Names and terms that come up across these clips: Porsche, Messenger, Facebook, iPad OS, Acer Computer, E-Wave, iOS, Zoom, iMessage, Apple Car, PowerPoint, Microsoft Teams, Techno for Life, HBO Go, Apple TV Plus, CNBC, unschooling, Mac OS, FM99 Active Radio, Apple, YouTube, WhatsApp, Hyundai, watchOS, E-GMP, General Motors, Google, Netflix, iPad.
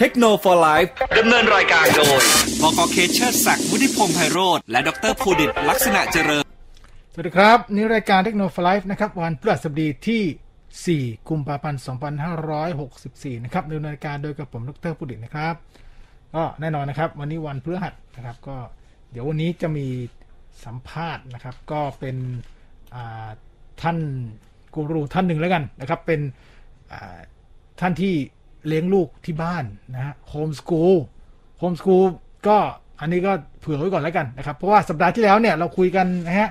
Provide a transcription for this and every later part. Techno for Life ดำเนินรายการโดยบก.เคเชอร์ศักดิ์วุฒิพงษ์ไพโรจน์และดร.ภูดิษฐ์ลักษณะเจริญสวัสดีครับนี่รายการ Techno for Life นะครับวันพฤหัสบดีที่4กุมภาพันธ์2564นะครับดำเนินรายการโดยกับผมดร.ภูดิษฐ์นะครับก็แน่นอนนะครับวันนี้วันพฤหัสนะครับก็เดี๋ยววันนี้จะมีสัมภาษณ์นะครับก็เป็นท่านกูรูท่านหนึ่งแล้วกันนะครับเป็นท่านที่เลี้ยงลูกที่บ้านนะฮะโฮมสกูลก็อันนี้ก็เผื่อไว้ก่อนแล้วกันนะครับเพราะว่าสัปดาห์ที่แล้วเนี่ยเราคุยกันนะฮะ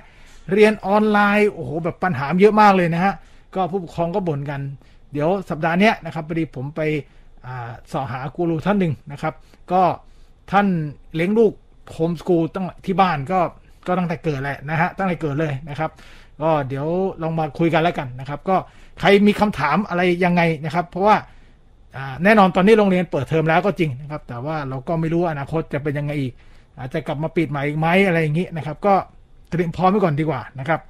เรียนออนไลน์โอ้โหแบบปัญหาเยอะมากเลยนะฮะก็ผู้ปกครองก็บ่นกันเดี๋ยวสัปดาห์นี้นะครับพอดีผมไปสอบหากูรูท่านหนึ่งนะครับก็ท่านเลี้ยงลูกโฮมสกูลตั้งที่บ้านก็ตั้งแต่เกิดแหละนะฮะตั้งแต่เกิดเลยนะครับก็เดี๋ยวลองมาคุยกันแล้วกันนะครับก็ใครมีคำถามอะไรยังไงนะครับเพราะว่าแน่นอนตอนนี้โรงเรียนเปิดเทอมแล้วก็จริงนะครับแต่ว่าเราก็ไม่รู้อนาคตจะเป็นยังไงอีกอาจจะกลับมาปิดใหม่อีกไหมอะไรอย่างนี้นะครับก็เตรียมพร้อมไว้ก่อนดีกว่านะครับ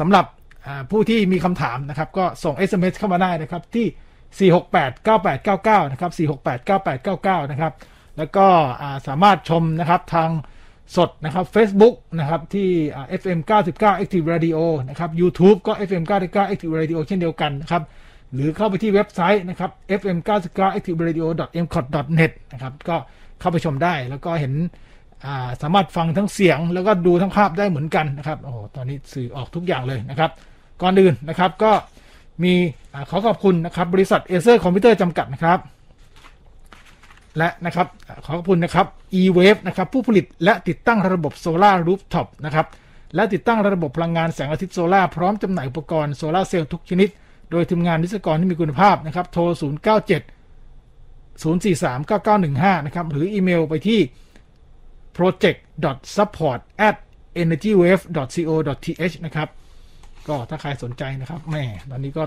สำหรับผู้ที่มีคำถามนะครับก็ส่ง SMS เข้ามาได้นะครับที่4689899นะครับ4689899นะครับแล้วก็สามารถชมนะครับทางสดนะครับ Facebook นะครับที่ FM99 Active Radio นะครับ YouTube ก็ FM99 Active Radio เช่นเดียวกันนะครับหรือเข้าไปที่เว็บไซต์นะครับ fm99activeradio.mcot.net นะครับก็เข้าไปชมได้แล้วก็เห็นสามารถฟังทั้งเสียงแล้วก็ดูทั้งภาพได้เหมือนกันนะครับโอ้โหตอนนี้สื่อออกทุกอย่างเลยนะครับก่อนอื่นนะครับก็มีขอขอบคุณนะครับบริษัท Acer Computer จำกัดนะครับและนะครับขอขอบคุณนะครับ E-Wave นะครับผู้ผลิตและติดตั้งระบบโซล่ารูฟท็อปนะครับและติดตั้งระบบพลังงานแสงอาทิตย์โซล่าพร้อมจำหน่ายอุปกรณ์โซล่าเซลล์ทุกชนิดโดยทีมงานวิศวกรที่มีคุณภาพนะครับโทร097-043-9915นะครับหรืออีเมลไปที่ project.support@energywave.co.th นะครับก็ถ้าใครสนใจนะครับแม่ตอนนี้ก็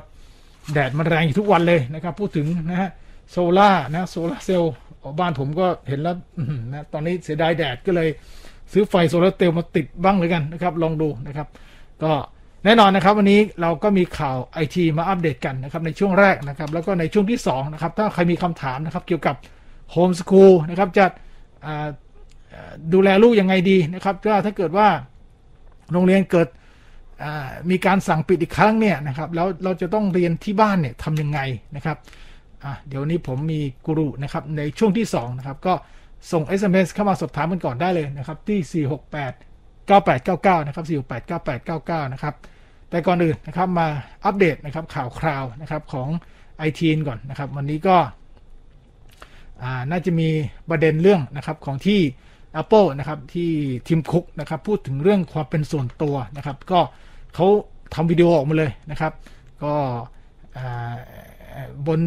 แดดมันแรงอยู่ทุกวันเลยนะครับพูดถึงนะฮะโซล่านะโซล่าเซลล์บ้านผมก็เห็นแล้วนะตอนนี้เสียดายแดดก็เลยซื้อไฟโซล่าเซลล์มาติดบ้างเลยกันนะครับลองดูนะครับก็แน่นอนนะครับวันนี้เราก็มีข่าว IT มาอัปเดตกันนะครับในช่วงแรกนะครับแล้วก็ในช่วงที่2นะครับถ้าใครมีคำถามนะครับเกี่ยวกับโฮมสกูลนะครับจะดูแลลูกยังไงดีนะครับถ้าเกิดว่าโรงเรียนเกิดมีการสั่งปิดอีกครั้งเนี่ยนะครับแล้วเราจะต้องเรียนที่บ้านเนี่ยทำยังไงนะครับเดี๋ยวนี้ผมมีกูรูนะครับในช่วงที่2นะครับก็ส่ง SMS เข้ามาสอบถามกันก่อนได้เลยนะครับที่4689899นะครับ4689899นะครับแต่ก่อนอื่นนะครับมาอัปเดตนะครับข่าวคราวนะครับของ IT ก่อนนะครับวันนี้ก็น่าจะมีประเด็นเรื่องนะครับของที่ Apple นะครับที่ทีมคุกนะครับพูดถึงเรื่องความเป็นส่วนตัวนะครับก็เขาทำวิดีโอออกมาเลยนะครับก็บน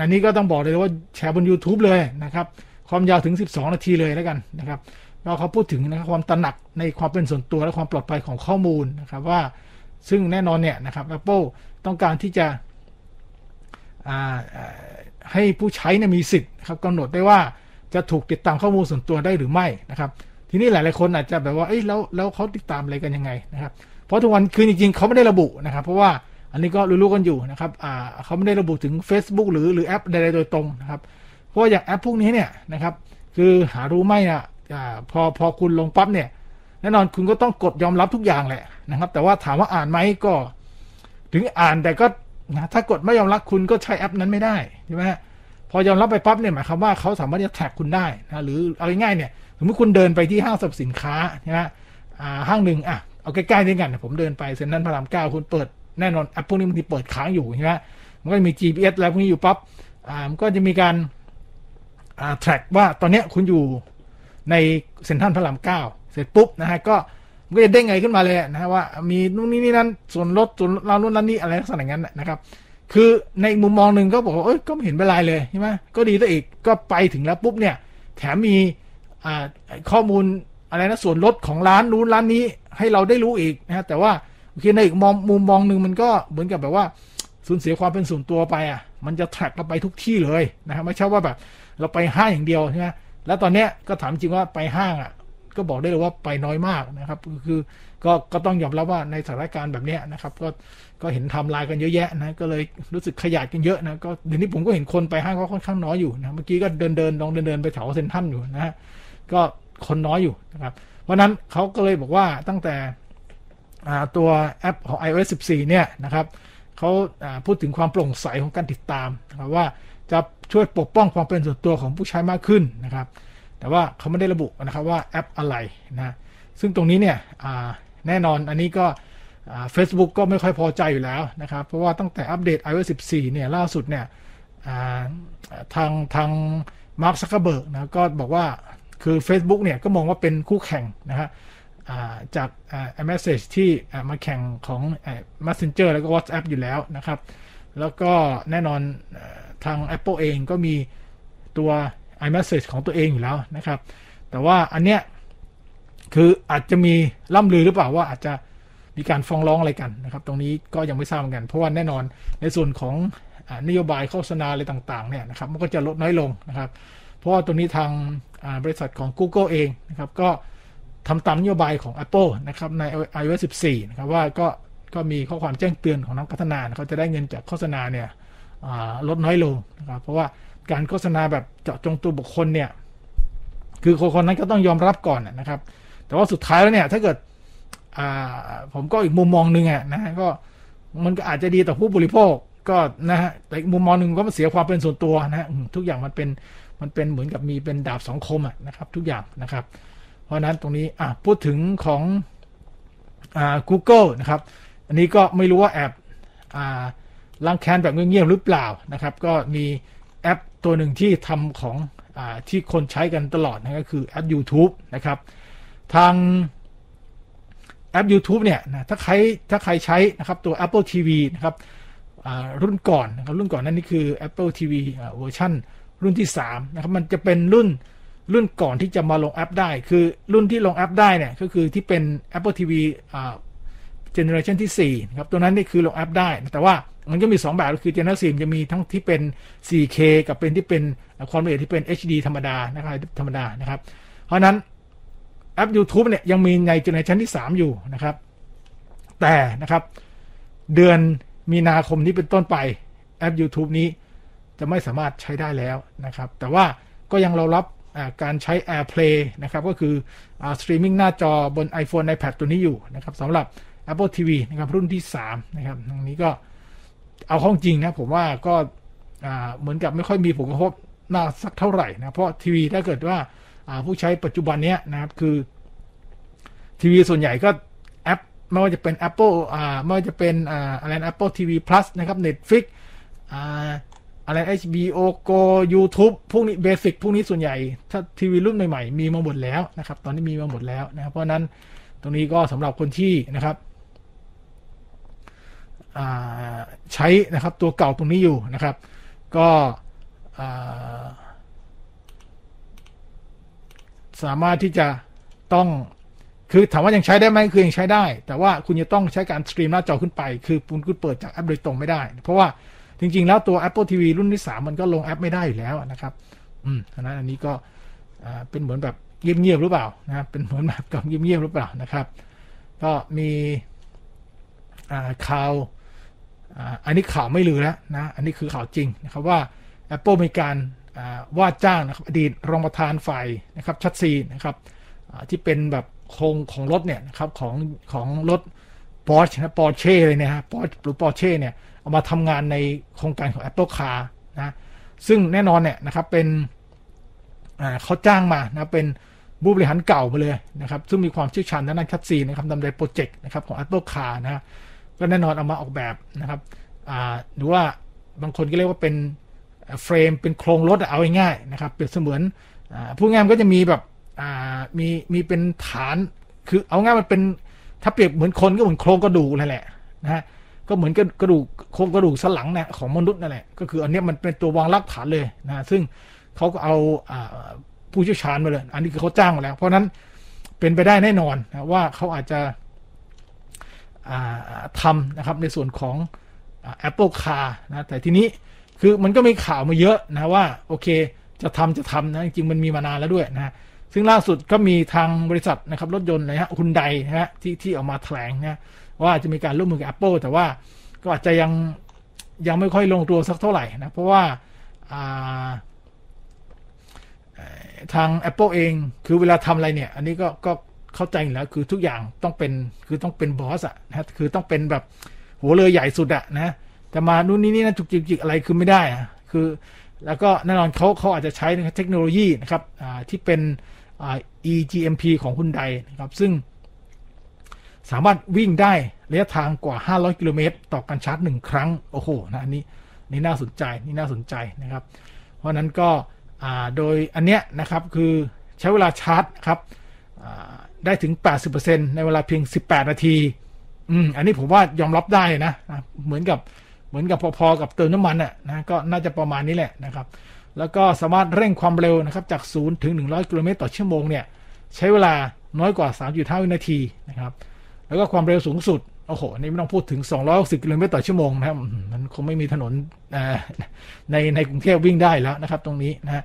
อันนี้ก็ต้องบอกเลยว่าแชร์บน YouTube เลยนะครับความยาวถึง12นาทีเลยแล้วกันนะครับเราเขาพูดถึงนะครับความตระหนักในความเป็นส่วนตัวและความปลอดภัยของข้อมูลนะครับว่าซึ่งแน่นอนเนี่ยนะครับ Apple ต้องการที่จะให้ผู้ใช้มีสิทธิ์ครับกำหนดได้ว่าจะถูกติดตามข้อมูลส่วนตัวได้หรือไม่นะครับทีนี้หลายๆคนอาจจะแบบว่าเอ้ยแล้วเขาติดตามอะไรกันยังไงนะครับเพราะทุกวันคือจริงๆเขาไม่ได้ระบุนะครับเพราะว่าอันนี้ก็รู้ๆกันอยู่นะครับเขาไม่ได้ระบุถึง Facebook หรือแอปใดๆโดยตรงนะครับเพราะอย่างแอปพวกนี้เนี่ยนะครับคือหารู้ไหมนะพอคุณลงปั๊บเนี่ยแน่นอนคุณก็ต้องกดยอมรับทุกอย่างแหละนะครับแต่ว่าถามว่าอ่านไหมก็ถึงอ่านแต่ก็นะถ้ากดไม่ยอมรับคุณก็ใช้แอปนั้นไม่ได้ใช่ไหมพอยอมรับไปปั๊บเนี่ยหมายความว่าเขาสามารถจะแท็กคุณได้นะหรือเอาง่ายๆเนี่ยสมมติคุณเดินไปที่ห้างสรรพสินค้าใช่ไหมห้างหนึ่งเอาใกล้ๆด้วยกันผมเดินไปเซ็นทรัลพระราม 9คุณเปิดแน่นอนแอปพวกนี้บางทีเปิดค้างอยู่ใช่ไหมมันก็มี GPS แล้วพวกนี้อยู่ปั๊บมันก็จะมีการแทร็กว่าตอนนี้คุณอยู่ในเซ็นทรัลพระราม 9เสร็จปุ๊บนะฮะก็มันก็จะเด้งไงขึ้นมาเลยนะฮะว่ามีนู่นนี่นี่นั่นส่วนลดส่วนเรานู่นนั่นนี่อะไรลักษณะอย่างนั้นนะครับคือในมุมมองหนึ่งก็บอกว่าเอ้ยก็ไม่เห็นเป็นไรเลยใช่ไหมก็ดีซะอีกก็ไปถึงแล้วปุ๊บเนี่ยแถมมีข้อมูลอะไรนะส่วนลดของร้านนู้นร้านนี้ให้เราได้รู้อีกนะฮะแต่ว่าคือในอีกมุมมองหนึ่งมันก็เหมือนกับแบบว่าสูญเสียความเป็นส่วนตัวไปมันจะแทร็กเราไปทุกที่เลยนะฮะไม่ใช่ว่าแบบเราไปห้างอย่างเดียวใช่ไหมแล้วตอนเนี้ยก็ถามจริงว่าไปห้าง ก็บอกได้เลยว่าไปน้อยมากนะครับคือก็ต้องยอมรับว่าในสถานการณ์แบบนี้นะครับก็เห็นไทม์ไลน์กันเยอะแยะนะก็เลยรู้สึกขยาดกันเยอะนะก็เดี๋ยวนี้ผมก็เห็นคนไปห้างก็ค่อนข้างน้อยอยู่นะเมื่อกี้ก็เดินไปแถวเซ็นทรัลอยู่นะฮะก็คนน้อยอยู่นะครับเพราะนั้นเขาก็เลยบอกว่าตั้งแต่ตัวแอปของ iOS 14เนี่ยนะครับเขาพูดถึงความโปร่งใสของการติดตามนะครับว่าจะช่วยปกป้องความเป็นส่วนตัวของผู้ใช้มากขึ้นนะครับแต่ว่าเขาไม่ได้ระบุนะครับว่าแอปอะไรนะซึ่งตรงนี้เนี่ยแน่นอนอันนี้ก็ Facebook ก็ไม่ค่อยพอใจอยู่แล้วนะครับเพราะว่าตั้งแต่อัปเดต iOS 14เนี่ยล่าสุดเนี่ยทาง Mark Zuckerberg นะก็บอกว่าคือ Facebook เนี่ยก็มองว่าเป็นคู่แข่งนะฮะจาก iMessage ที่มาแข่งของ Messenger แล้วก็ WhatsApp อยู่แล้วนะครับแล้วก็แน่นอนทาง Apple เองก็มีตัว iMessage ของตัวเองอยู่แล้วนะครับแต่ว่าอันเนี้ยคืออาจจะมีล่ำลือหรือเปล่าว่าอาจจะมีการฟ้องร้องอะไรกันนะครับตรงนี้ก็ยังไม่ทราบเหมือนกันเพราะว่าแน่นอนในส่วนของนโยบายโฆษณาอะไรต่างๆเนี่ยนะครับมันก็จะลดน้อยลงนะครับเพราะว่าตัวนี้ทางบริษัทของ Google เองนะครับก็ทำตามนโยบายของ Apple นะครับใน iOS 14นะครับว่าก็มีข้อความแจ้งเตือนของนักพัฒนาเขาจะได้เงินจากโฆษณาเนี่ยลดน้อยลงนะครับเพราะว่าการโฆษณาแบบเจาะจงตัวบุคคลเนี่ยคือคนนั้นก็ต้องยอมรับก่อนนะครับแต่ว่าสุดท้ายแล้วเนี่ยถ้าเกิดผมก็อีกมุมมองนึงอ่ะนะก็มันก็อาจจะดีต่อผู้บริโภคก็นะฮะแต่อีกมุมมองนึงก็มันเสียความเป็นส่วนตัวนะทุกอย่างมันเป็นเหมือนกับมีเป็นดาบสองคมอ่ะนะครับทุกอย่างนะครับเพราะนั้นตรงนี้พูดถึงของGoogle นะครับอันนี้ก็ไม่รู้ว่าแอปล้างแค้นแบบเงียบๆหรือเปล่านะครับก็มีแอปตัวหนึ่งที่ทำของที่คนใช้กันตลอดนะก็คือแอป YouTube นะครับทางแอป YouTube เนี่ยนะถ้าใครใช้นะครับตัว Apple TV นะครับรุ่นก่อนนะครับรุ่นก่อนนั่นนี่คือ Apple TV เวอร์ชันรุ่นที่3นะครับมันจะเป็นรุ่นก่อนที่จะมาลงแอปได้คือรุ่นที่ลงแอปได้เนี่ยก็คือที่เป็น Apple TV Generation ที่4นะครับตัวนั้นนี่คือลงแอปได้แต่ว่ามันก็มี2แบบก็คือ Generation 4จะมีทั้งที่เป็น 4K กับเป็นที่เป็นความละเอียดที่เป็น HD ธรรมดานะครับเพราะนั้นแอป YouTube เนี่ยยังมีใน Generation ที่3อยู่นะครับแต่นะครับเดือนมีนาคมนี้เป็นต้นไปแอป YouTube นี้จะไม่สามารถใช้ได้แล้วนะครับแต่ว่าก็ยังรองรับการใช้ AirPlay นะครับก็คือสตรีมมิ่งหน้าจอบน iPhone iPad ตัวนี้อยู่นะครับสำหรับ Apple TV นะครับรุ่นที่3นะครับตรงนี้ก็เอาข้อจริงนะผมว่าก็เหมือนกับไม่ค่อยมีผลกระทบน่าสักเท่าไหร่นะเพราะทีวีถ้าเกิดว่าผู้ใช้ปัจจุบันเนี้ยนะครับคือทีวีส่วนใหญ่ก็แอปไม่ว่าจะเป็น Apple ไม่ว่าจะเป็นอะไร Apple TV Plus นะครับ Netflix อะไร HBO Go YouTube พวกนี้เบสิกพวกนี้ส่วนใหญ่ถ้าทีวีรุ่นใหม่ๆมีมาหมดแล้วนะครับตอนนี้มีมาหมดแล้วนะครับเพราะนั้นตรงนี้ก็สำหรับคนที่นะครับใช้นะครับตัวเก่าตรงนี้อยู่นะครับก็สามารถที่จะต้องคือถามว่ายังใช้ได้ไหมคือยังใช้ได้แต่ว่าคุณจะต้องใช้การสตรีมหน้าจอขึ้นไปคือคุณเปิดจากแอปโดยตรงไม่ได้เพราะว่าจริงๆแล้วตัว Apple TV รุ่นที่3มันก็ลงแอปไม่ได้อยู่แล้วนะครับเพราะนั้นอันนี้ก็เป็นเหมือนแบบเงียบๆหรือเปล่านะเป็นเหมือนแบบกับเงียบๆหรือเปล่านะครับก็มีข่าวอันนี้ข่าวไม่ลือแล้วนะอันนี้คือข่าวจริงนะครับว่า Apple มีการว่าจ้างนะครับอดีตรองประธานฝ่ายนะครับชัดซีนะครับที่เป็นแบบโครงของรถเนี่ยนะครับของรถ Porsche นะ Porsche เลยนะฮะ Porsche หรือ Porsche เนี่ยเอามาทำงานในโครงการของ Apple Car นะซึ่งแน่นอนเนี่ยนะครับเป็นเขาจ้างมานะเป็นผู้บริหารเก่ามาเลยนะครับซึ่งมีความเชี่ยวชาญด้านคัดซีนะครับดำเนินโปรเจกต์นะครับของ Apple Car นะก็แน่นอนเอามาออกแบบนะครับหรือว่าบางคนก็เรียกว่าเป็นเฟรมเป็นโครงรถเอาง่ายๆนะครับเปรียบเสมือนผู้งานก็จะมีแบบมีเป็นฐานคือเอาง่ายมันเป็นถ้าเปรียบเหมือนคนก็เหมือนโครงกระดูกนั่นแหละนะฮะก็เหมือนกระดูกโครงกระดูกสันหลังเนี่ยของมนุษย์นั่นแหละก็คืออันนี้มันเป็นตัววางรากฐานเลยนะซึ่งเขาก็เอาผู้เชี่ยวชาญมาเลยอันนี้คือเขาจ้างมาแล้วเพราะนั้นเป็นไปได้แน่นอนนะว่าเขาอาจจะทำนะครับในส่วนของ Apple Car นะแต่ทีนี้คือมันก็มีข่าวมาเยอะนะว่าโอเคจะทำนะจริงๆมันมีมานานแล้วด้วยนะ ซึ่งล่าสุดก็มีทางบริษัทนะครับรถยนต์นะฮะฮุนไดนะฮะที่ออกมาแถลงนะว่าจะมีการร่วมมือกับ Apple แต่ว่าก็อาจจะยังไม่ค่อยลงตัวสักเท่าไหร่นะเพราะว่าทาง Apple เองคือเวลาทำอะไรเนี่ยอันนี้ก็เข้าใจอยู่แล้วคือทุกอย่างต้องเป็นบอสอะนะคือต้องเป็นแบบหัวเรือใหญ่สุดอะนะจะมานู่นนี่นั่นจุกจิกอะไรคือไม่ได้อะคือแล้วก็แน่นอนเขาอาจจะใช้เทคโนโลยีนะครับที่เป็น E-GMP ของ Hyundai นะครับซึ่งสามารถวิ่งได้ระยะทางกว่า500กิโลเมตรต่อการชาร์จ1ครั้งโอ้โหนะนี่น่าสนใจนะครับเพราะนั้นก็โดยอันเนี้ยนะครับคือใช้เวลาชาร์จครับได้ถึง 80% ในเวลาเพียง18นาทีอันนี้ผมว่ายอมรับได้นะเหมือนกับพอๆกับเติมน้ำมันนะก็น่าจะประมาณนี้แหละนะครับแล้วก็สามารถเร่งความเร็วนะครับจาก0ถึง100กิโลเมตรต่อชั่วโมงเนี่ยใช้เวลาน้อยกว่า 3.5 วินาทีนะครับแล้วก็ความเร็วสูงสุดโอ้โหนี่ไม่ต้องพูดถึง260กิโลเมตรต่อชั่วโมงนะครับมันคงไม่มีถนนในกรุงเทพวิ่งได้แล้วนะครับตรงนี้นะ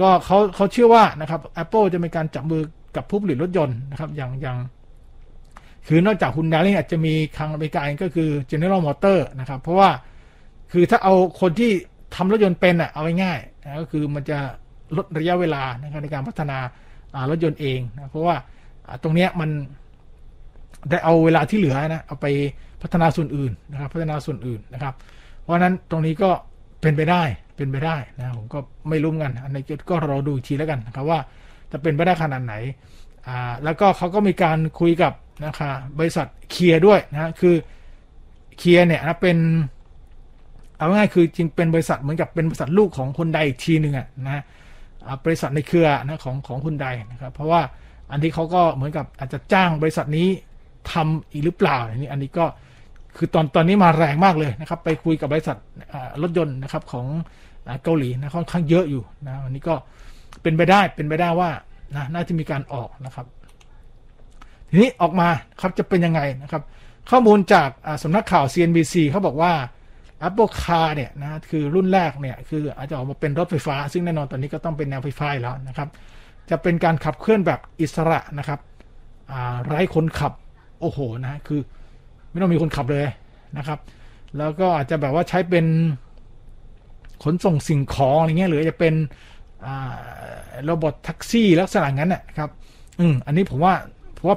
ก็เขาเชื่อว่านะครับ Apple จะมีการจับมือกับผู้ผลิตรถยนต์นะครับอย่างคือนอกจากฮุนไดอาจจะมีทางอเมริกาเองก็คือ General Motors นะครับเพราะว่าคือถ้าเอาคนที่ทำรถยนต์เป็นเอาง่ายๆก็คือมันจะลดระยะเวลาในการพัฒนารถยนต์เองนะเพราะว่าตรงนี้มันได้เอาเวลาที่เหลือนะเอาไปพัฒนาส่วนอื่นนะครับเพราะนั้นตรงนี้ก็เป็นไปได้นะผมก็ไม่รู้กันอันนี้ก็รอดูอีกทีแล้วกันนะครับว่าจะเป็นไปได้ขนาดไหนแล้วก็เขาก็มีการคุยกับนะคะบริษัทเคียร์ด้วยนะคือเคียร์เนี่ยนะเป็นเอาง่ายคือจริงเป็นบริษัทเหมือนกับเป็นบริษัทลูกของฮุนไดอีกทีนึงนะบริษัทในเครือนะของฮุนไดนะครับเพราะว่าอันนี้เขาก็เหมือนกับอาจจะจ้างบริษัทนี้ทำอีกหรือเปล่าอันนี้ก็คือตอนนี้มาแรงมากเลยนะครับไปคุยกับบริษัทรถยนต์นะครับของเกาหลีนะค่อนข้างเยอะอยู่นะอันนี้ก็เป็นไปได้ว่านะน่าจะมีการออกนะครับทีนี้ออกมาครับจะเป็นยังไงนะครับข้อมูลจากสำนักข่าว CNBC เขาบอกว่า Apple Car เนี่ยนะคือรุ่นแรกเนี่ยคืออาจจะออกมาเป็นรถไฟฟ้าซึ่งแน่นอนตอนนี้ก็ต้องเป็นแนวไฟฟ้าแล้วนะครับจะเป็นการขับเคลื่อนแบบอิสระนะครับไร้คนขับโอ้โหนะคือไม่ต้องมีคนขับเลยนะครับแล้วก็อาจจะแบบว่าใช้เป็นขนส่งสิ่งของอะไรเงี้ยหรือจะเป็นโรบอทแท็กซี่ลักษณะงั้นนะครับอันนี้ผมว่า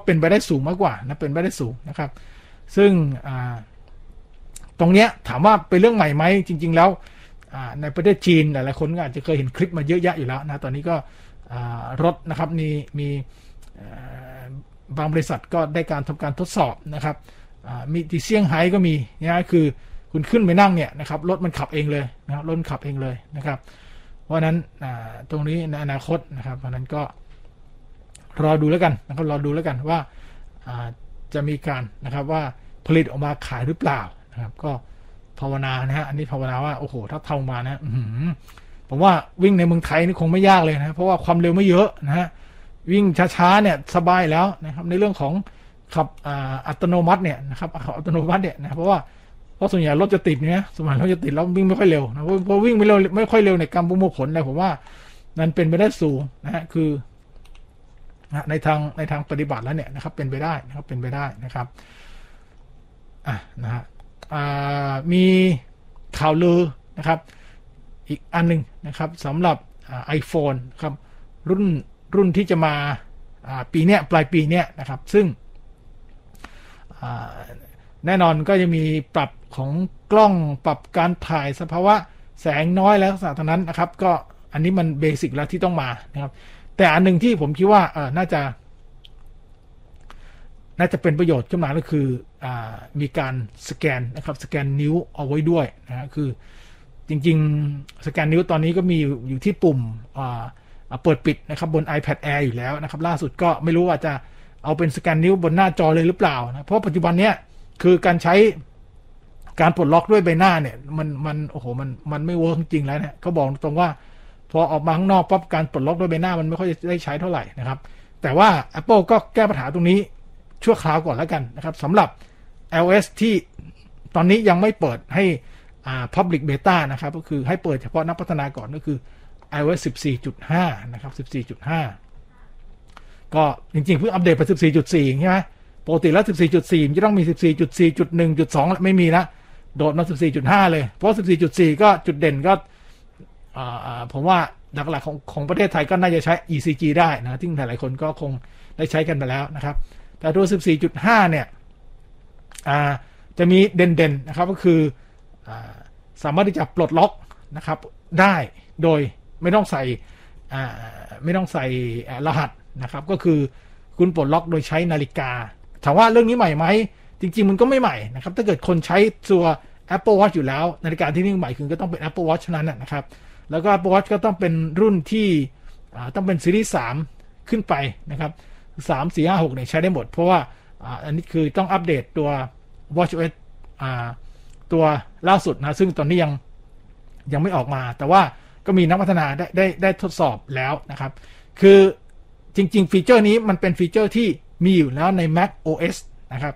เป็นไปได้สูงมากกว่านะเป็นไปได้สูงนะครับซึ่งตรงเนี้ยถามว่าเป็นเรื่องใหม่ไหมจริงๆแล้วในประเทศจีนหลายๆคนก็อาจจะเคยเห็นคลิปมาเยอะแยะอยู่แล้วนะตอนนี้ก็รถนะครับมีบางบริษัทก็ได้การทำการทดสอบนะครับมีที่เซี่ยงไฮ้ก็มีนะคือคุณขึ้นไปนั่งเนี่ยนะครับรถมันขับเองเลยนะรถขับเองเลยนะครับเพราะนั้นตรงนี้ในอนาคตนะครับเพราะนั้นก็รอดูแล้วกันว่าจะมีการนะครับว่าผลิตออกมาขายหรือเปล่านะครับก็ภาวนานะฮะอันนี้ภาวนาว่าโอ้โหถ้าทำมานะผมว่าวิ่งในเมืองไทยนี่คงไม่ยากเลยนะเพราะว่าความเร็วไม่เยอะนะฮะวิ่งช้าๆเนี่ยสบายแล้วนะครับในเรื่องของขับอัตโนมัติเนี่ยนะครับอัตโนมัติเนี่ยนะเพราะส่วนใหญ่รถจะติดเนี่ยสมัยรถจะติดแล้ววิ่งไม่ค่อยเร็วนะเพราะวิ่งไม่เร็วไม่ค่อยเร็วในการประมวลผลนะผมว่านั้นเป็นไปได้สูงนะฮะคือในทางปฏิบัติแล้วเนี่ยนะครับเป็นไปได้นะครับนะฮะมีข่าวลือนะครับอีกอันนึงนะครับสำหรับiPhone ครับรุ่นที่จะมาปีเนี้ยปลายปีเนี้ยนะครับซึ่งแน่นอนก็จะมีปรับของกล้องปรับการถ่ายสภาวะแสงน้อยแล้วลักษณะนั้นนะครับก็อันนี้มันเบสิกแล้วที่ต้องมานะครับแต่อันหนึ่งที่ผมคิดว่าน่าจะเป็นประโยชน์ขึ้นมาก็คือมีการสแกนนะครับสแกนนิ้วเอาไว้ด้วยนะคือจริงๆสแกนนิ้วตอนนี้ก็มีอยู่ที่ปุ่มเปิดปิดนะครับบน iPad Air อยู่แล้วนะครับล่าสุดก็ไม่รู้ว่าจะเอาเป็นสแกนนิ้วบนหน้าจอเลยหรือเปล่านะเพราะปัจจุบันเนี้ยคือการใช้การปลดล็อกด้วยใบหน้าเนี่ยมันโอ้โหมันไม่เวิร์คจริงแล้วเนี่ยเขาบอกตรงว่าพอออกมาข้างนอกปั๊บการปลดล็อกด้วยใบหน้ามันไม่ค่อยได้ใช้เท่าไหร่นะครับแต่ว่า Apple ก็แก้ปัญหาตรงนี้ชั่วคราวก่อนแล้วกันนะครับสำหรับ iOS ที่ตอนนี้ยังไม่เปิดให้public beta นะครับก็คือให้เปิดเฉพาะนักพัฒนาก่อนก็คือiOS 14.5 นะครับ 14.5 ก็จริงๆเพิ่งอัปเดตไป 14.4 ใช่ไหมปกติแล้ว 14.4 มันจะต้องมี 14.4 1.2 ไม่มีละโดดมา 14.5 เลยเพราะ 14.4 ก็จุดเด่นก็ผมว่าหลักๆของประเทศไทยก็น่าจะใช้ ECG ได้นะซึ่งหลายๆคนก็คงได้ใช้กันไปแล้วนะครับแต่ตัว 14.5 เนี่ยจะมีเด่นๆนะครับก็คือสามารถที่จะปลดล็อกนะครับได้โดยไม่ต้องใส่รหัสนะครับก็คือคุณปลดล็อกโดยใช้นาฬิกาถามว่าเรื่องนี้ใหม่ไหมจริงๆมันก็ไม่ใหม่นะครับถ้าเกิดคนใช้ตัว Apple Watch อยู่แล้วนาฬิกาที่นี่ใหม่คือก็ต้องเป็น Apple Watch เท่านั้นนะครับแล้วก็ Apple Watch ก็ต้องเป็นรุ่นที่ต้องเป็นซีรีส์3ขึ้นไปนะครับ3 4 5 6เนี่ยใช้ได้หมดเพราะว่าอันนี้คือต้องอัปเดตตัว watchOS ตัวล่าสุดนะซึ่งตอนนี้ยังไม่ออกมาแต่ว่าก็มีนักพัฒนาได้ทดสอบแล้วนะครับคือจริงๆฟีเจอร์นี้มันเป็นฟีเจอร์ที่มีอยู่แล้วใน Mac OS นะครับ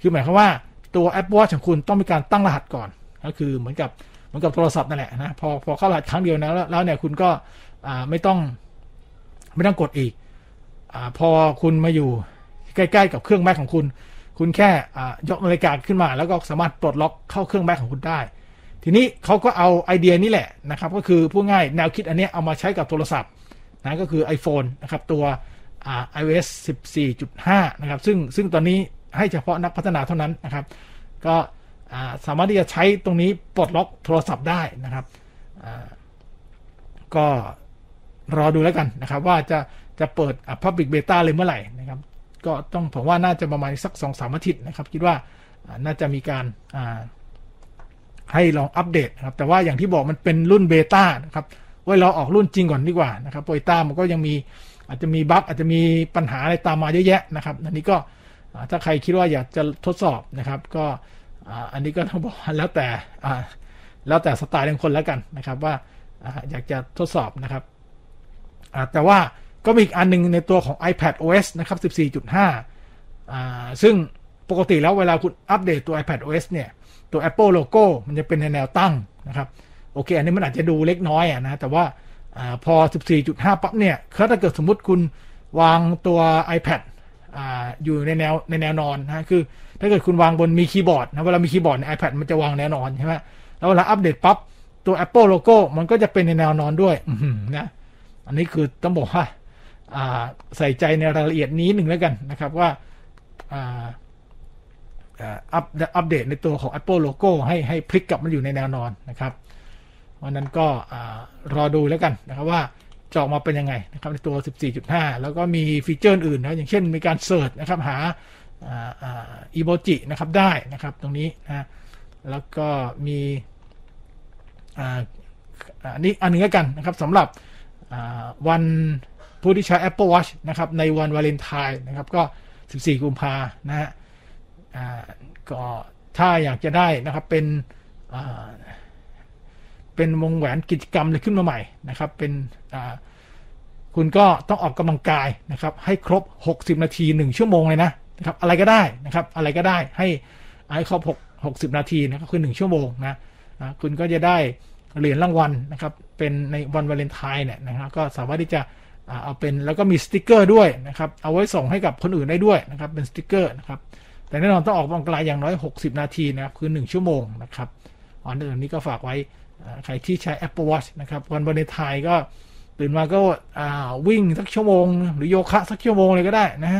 คือหมายความว่าตัว Apple Watch ของคุณต้องมีการตั้งรหัสก่อนก็คือเหมือนกับโทรศัพท์นั่นแหละนะพอเข้ารหัสครั้งเดียวนะแล้วเนี่ยคุณก็ไม่ต้องกดอีกพอคุณมาอยู่ใกล้ๆกับเครื่อง Mac ของคุณแค่ยกนาฬิกาขึ้นมาแล้วก็สามารถปลดล็อกเข้าเครื่อง Mac ของคุณได้ทีนี้เขาก็เอาไอเดียนี้แหละนะครับก็คือพูดง่ายแนวคิดอันนี้เอามาใช้กับโทรศัพท์นะก็คือ iPhone นะครับตัว iOS 14.5 นะครับซึ่งตอนนี้ให้เฉพาะนักพัฒนาเท่านั้นนะครับก็สามารถที่จะใช้ตรงนี้ปลดล็อกโทรศัพท์ได้นะครับก็รอดูแล้วกันนะครับว่าจะเปิด Public Beta เลยเมื่อไหร่นะครับก็ต้องผมว่าน่าจะประมาณสัก 2-3 อาทิตย์นะครับคิดว่าน่าจะมีการให้ลองอัปเดตนะครับแต่ว่าอย่างที่บอกมันเป็นรุ่นเบต้านะครับไว้เราออกรุ่นจริงก่อนดีกว่านะครับเบต้ามันก็ยังมีอาจจะมีบั๊กอาจจะมีปัญหาอะไรตามมาเยอะแยะนะครับอันนี้ก็ถ้าใครคิดว่าอยากจะทดสอบนะครับก็อันนี้ก็ต้องบอกแล้วแต่สไตล์ของคนแล้วกันนะครับว่าอยากจะทดสอบนะครับแต่ว่าก็มีอีกอันนึงในตัวของ iPad OS นะครับ 14.5 ซึ่งปกติแล้วเวลาคุณอัปเดตตัว iPad OS เนี่ยตัว Apple โลโก้มันจะเป็นในแนวตั้งนะครับโอเคอันนี้มันอาจจะดูเล็กน้อยนะแต่ว่าพอ 14.5 ปั๊บเนี่ยถ้าเกิดสมมุติคุณวางตัว iPad อยู่ในแนวนอนนะคือถ้าเกิดคุณวางบนมีคีย์บอร์ดนะเวลามีคีย์บอร์ดใน iPad มันจะวางแนวนอนใช่ไหมแล้วเวลาอัปเดตปั๊บตัว Apple โลโก้มันก็จะเป็นในแนวนอนด้วยนะอันนี้คือต้องบอกว่าใส่ใจในรายละเอียดนี้หนึ่งแล้วกันนะครับว่าอัปเดตในตัวของ Apple Logo ให้พลิกกลับมาอยู่ในแนวนอนนะครับวันนั้นก็รอดูแล้วกันนะครับว่าจะออกมาเป็นยังไงนะครับในตัว 14.5 แล้วก็มีฟีเจอร์อื่นนะอย่างเช่นมีการเสิร์ชนะครับหาอีโมจินะครับได้นะครับตรงนี้นะแล้วก็มีอันนี้อันนึงแล้วกันนะครับสำหรับวันผู้ที่ใช้ Apple Watch นะครับในวันวาเลนไทน์นะครับก็14 กุมภาพันธ์นะฮะก็ถ้าอยากจะได้นะครับเป็นวงแหวนกิจกรรมเลยขึ้นมาใหม่นะครับเป็นคุณก็ต้องออกกำลังกายนะครับให้ครบ60นาที1ชั่วโมงเลยนะครับอะไรก็ได้นะครับอะไรก็ได้ให้ครบ60นาทีนะครับคือ1ชั่วโมงนะคุณก็จะได้เหรียญรางวัลนะครับเป็นในวันวาเลนไทน์เนี่ยนะครับก็สามารถที่จะเอาเป็นแล้วก็มีสติกเกอร์ด้วยนะครับเอาไว้ส่งให้กับคนอื่นได้ด้วยนะครับเป็นสติกเกอร์นะครับแต่แน่นอนต้องออกกำลังกายอย่างน้อย60นาทีนะครับคือ1ชั่วโมงนะครับอันนี้ก็ฝากไว้ใครที่ใช้ Apple Watch นะครับวันวาเลนไทน์ก็ตื่นมาก็วิ่งสักชั่วโมงหรือโยคะสักชั่วโมงเลยก็ได้นะฮ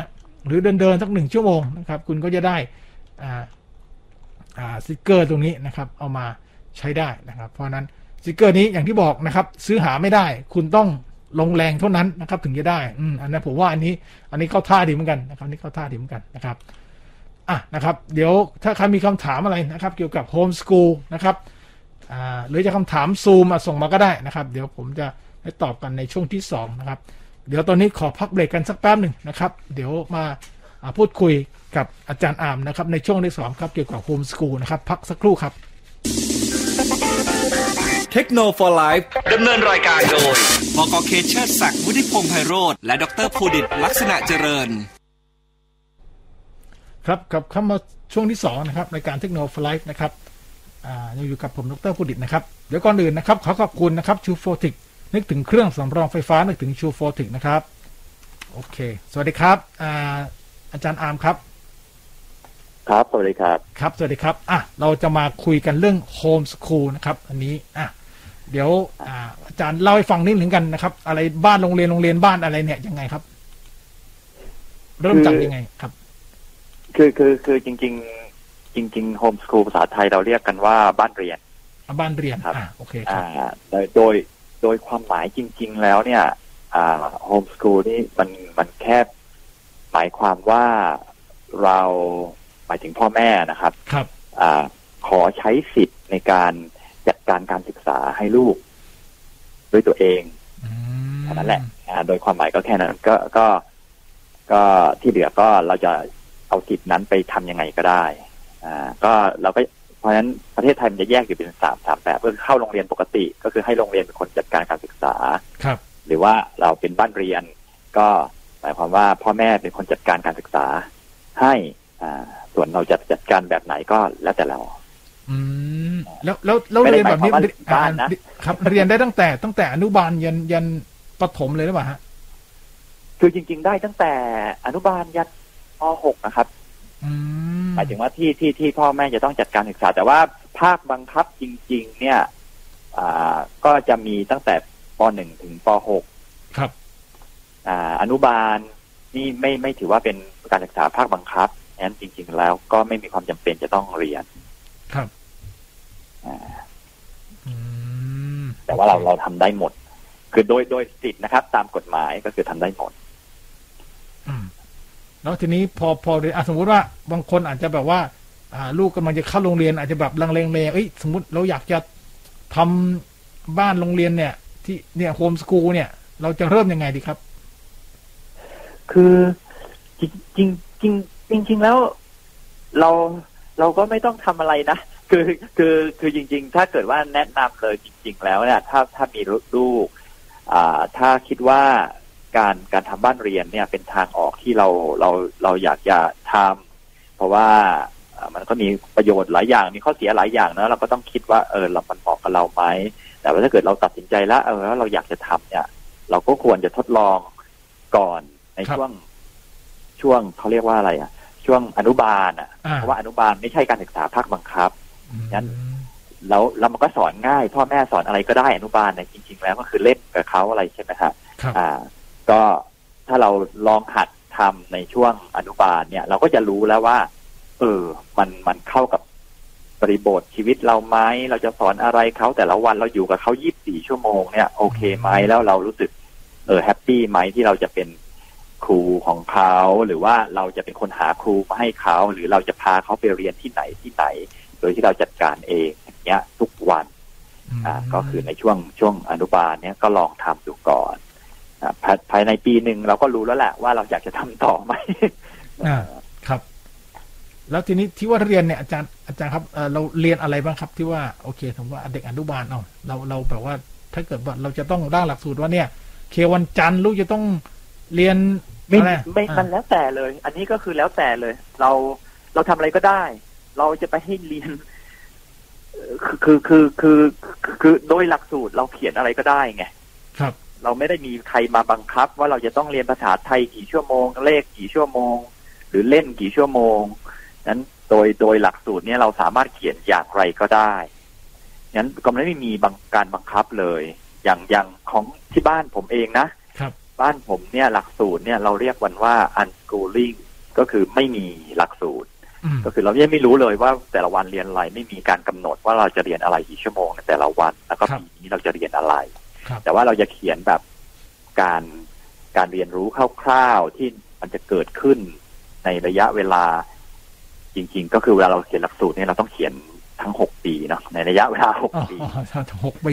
ะหรือเดินสัก1ชั่วโมงนะครับคุณก็จะได้สติกเกอร์ตรงนี้นะครับเอามาใช้ได้นะครับเพราะนั้นสติกเกอร์นี้อย่างที่บอกนะครับซื้อหาไม่ได้คุณต้องลงแรงเท่านั้นนะครับถึงจะได้อันนั้นผมว่าอันนี้เข้าท่าดีเหมือนกันนะครับนี่เข้าท่าดีเหมือนกันนะครับนะครับเดี๋ยวถ้าใครมีคำถามอะไรนะครับเกี่ยวกับโฮมสกูลนะครับหรือจะคำถามซูมส่งมาก็ได้นะครับเดี๋ยวผมจะได้ตอบกันในช่วงที่2นะครับเดี๋ยวตอนนี้ขอพักเบรกกันสักแป๊บหนึ่งนะครับเดี๋ยวมาพูดคุยกับอาจารย์อามนะครับในช่วงที่2ครับเกี่ยวกับโฮมสกูลนะครับพักสักครู่ครับ Techno for Life ดำเนินรายการโดยบก.เคเชษฐ์ศักดิ์วุฒิพงษ์ไพโรจน์และดร.ภูดิตลักษณะเจริญครับกลับเข้ามาช่วงที่2นะครับรายการ Techno for Life นะครับยังอยู่กับผมดร.ภูดิตนะครับเดี๋ยวก่อนอื่นนะครับขอขอบคุณนะครับชูโฟติกนึกถึงเครื่องสำรองไฟฟ้านึกถึงชูโฟติกนะครับ โอเคสวัสดีครับอาจารย์อาร์มครับครับสวัสดีครับครับสวัสดีครับอ่ะเราจะมาคุยกันเรื่องโฮมสคูลนะครับอันนี้อ่ะเดี๋ยวอาจารย์เล่าให้ฟังนิดหนึ่งกันนะครับอะไรบ้านโรงเรียนบ้านอะไรเนี่ยยังไงครับเริ่มจากยังไงครับคือจริงโฮมสคูลภาษาไทยเราเรียกกันว่าบ้านเรียนครับโอเคครับโดยความหมายจริงๆแล้วเนี่ยโฮมสคูลนี่มันแค่หมายความว่าเราหมายถึงพ่อแม่นะครับครับขอใช้สิทธิ์ในการจัดการการศึกษาให้ลูกด้วยตัวเองแค่นั้นแหละโดยความหมายก็แค่นั้นก็ที่เหลือก็เราจะเอาสิทธิ์นั้นไปทำยังไงก็ได้ก็เราก็เพราะฉะนั้นประเทศไทยมันจะแยกอยู่เป็น3แบบก็คือเข้าโรงเรียนปกติก็คือให้โรงเรียนเป็นคนจัดการการศึกษาครับหรือว่าเราเป็นบ้านเรียนก็หมายความว่าพ่อแม่เป็นคนจัดการการศึกษาให้ส่วนเราจะจัดการแบบไหนก็แล้วแต่เราแล้วเรียนแบบนี้บ้านนะครับเรียนได้ตั้งแต่อนุบาลยันประถมเลยหรือเปล่าฮะคือจริงๆได้ตั้งแต่อนุบาลยันม .6 นะครับหมายถึงว่าที่พ่อแม่จะต้องจัดการศึกษาแต่ว่าภาคบังคับจริงๆเนี่ยก็จะมีตั้งแต่ป .1 ถึงป .6 ครับอนุบาลนี่ไม่ถือว่าเป็นการศึกษาภาคบังคับงั้นจริงๆแล้วก็ไม่มีความจำเป็นจะต้องเรียนครับแต่ว่าเราทำได้หมดคือโดยสิทธินะครับตามกฎหมายก็คือทำได้หมดแล้วทีนี้พอสมมติว่าบางคนอาจจะแบบว่าลูกกำลังจะเข้าโรงเรียนอาจจะแบบลังเลเอ้ยสมมติเราอยากจะทำบ้านโรงเรียนเนี่ยที่เนี่ยโฮมสกูลเนี่ยเราจะเริ่มยังไงดีครับคือจริงแล้วเราก็ไม่ต้องทำอะไรนะคือจริงๆถ้าเกิดว่าแนะนำเลยจริงๆแล้วเนี่ยถ้ามีลูกถ้าคิดว่าการทำบ้านเรียนเนี่ยเป็นทางออกที่เราอยากจะทำเพราะว่ามันก็มีประโยชน์หลายอย่างมีข้อเสียหลายอย่างนะเราก็ต้องคิดว่ามันเหมาะกับเราไหมแต่ว่าถ้าเกิดเราตัดสินใจแล้วเราอยากจะทำเนี่ยเราก็ควรจะทดลองก่อนในช่วงเขาเรียกว่าอะไรอ่ะช่วงอนุบาลอ่ะเพราะว่าอนุบาลไม่ใช่การศึกษาภาคบังคับงั้นแล้วมันก็สอนง่ายพ่อแม่สอนอะไรก็ได้อนุบาลเนี่ยจริงๆแล้วก็คือเล่นกับเขาอะไรใช่ไหมฮะก็ถ้าเราลองหัดทำในช่วงอนุบาลเนี่ยเราก็จะรู้แล้วว่ามันเข้ากับบริบทชีวิตเราไหมเราจะสอนอะไรเขาแต่ละวันเราอยู่กับเขา24ชั่วโมงเนี่ยโอเคไหมแล้วเรารู้สึกแฮปปี้ไหมที่เราจะเป็นครูของเขาหรือว่าเราจะเป็นคนหาครูมาให้เขาหรือเราจะพาเขาไปเรียนที่ไหนโดยที่เราจัดการเองอย่างเงี้ยทุกวันก็คือในช่วงอนุบาลเนี่ยก็ลองทำดูก่อนภายในปีหนึ่งเราก็รู้แล้วแหละว่าเราอยากจะทำต่อไหมครับแล้วทีนี้ที่ว่าเรียนเนี่ยอาจารย์ครับเราเรียนอะไรบ้างครับที่ว่าโอเคสมมติว่าเด็กอนุบาลเราแบบว่าถ้าเกิดว่าเราจะต้องร่างหลักสูตรว่าเนี่ยเควันจันทร์ลูกจะต้องเรียนไม่มันแล้วแต่เลยอันนี้ก็คือแล้วแต่เลยเราทำอะไรก็ได้เราจะไปให้เรียนคือโดยหลักสูตรเราเขียนอะไรก็ได้ไงครับเราไม่ได้มีใครมาบังคับว่าเราจะต้องเรียนภาษาไทยกี่ชั่วโมงเลขกี่ชั่วโมงหรือเล่นกี่ชั่วโมงนั้นโดยหลักสูตรเนี่ยเราสามารถเขียนอย่างไรก็ได้นั้นก็ไม่มีการบังคับเลยอย่างของที่บ้านผมเองนะครับบ้านผมเนี่ยหลักสูตรเนี่ยเราเรียกวันว่า unschooling ก็คือไม่มีหลักสูตรก็คือเราไม่รู้เลยว่าแต่ละวันเรียนอะไรไม่มีการกำหนดว่าเราจะเรียนอะไรกี่ชั่วโมงในแต่ละวันแล้วก็ปีนี้เราจะเรียนอะไรแต่ว่าเราจะเขียนแบบการเรียนรู้คร่าวๆที่มันจะเกิดขึ้นในระยะเวลาจริงๆก็คือเวลาเราเขียนหลักสูตรเนี่ยเราต้องเขียนทั้ง6ปีเนาะในระยะเวลา6ปี6ปี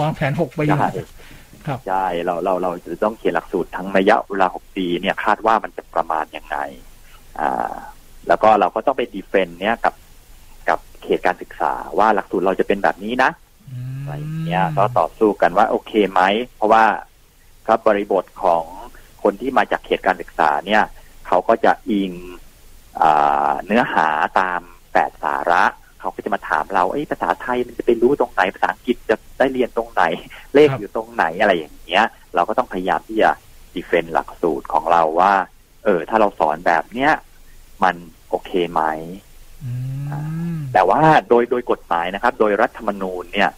วางแผน6ปีครับใช่เราจะต้องเขียนหลักสูตรทั้งระยะเวลา6ปีเนี่ยคาดว่ามันจะประมาณยังไงแล้วก็เราก็ต้องไปดีเฟนเนี่ยกับเขตการศึกษาว่าหลักสูตรเราจะเป็นแบบนี้นะอะไรเงี้ยก็ต่อสู้กันว่าโอเคไหมเพราะว่าครับบริบทของคนที่มาจากเขตการศึกษาเนี่ยเขาก็จะอิงเนื้อหาตาม8สาระเขาก็จะมาถามเราภาษาไทยมันจะไปรู้ตรงไหนภาษาอังกฤษจะได้เรียนตรงไหนเลขอยู่ตรงไหนอะไรอย่างเงี้ยเราก็ต้องพยายามที่จะ ดีเฟนหลักสูตรของเราว่าถ้าเราสอนแบบเนี้ยมันโอเคไหมแต่ว่าโดยกฎหมายนะครับโดยรัฐธรรมนูญเนี่ย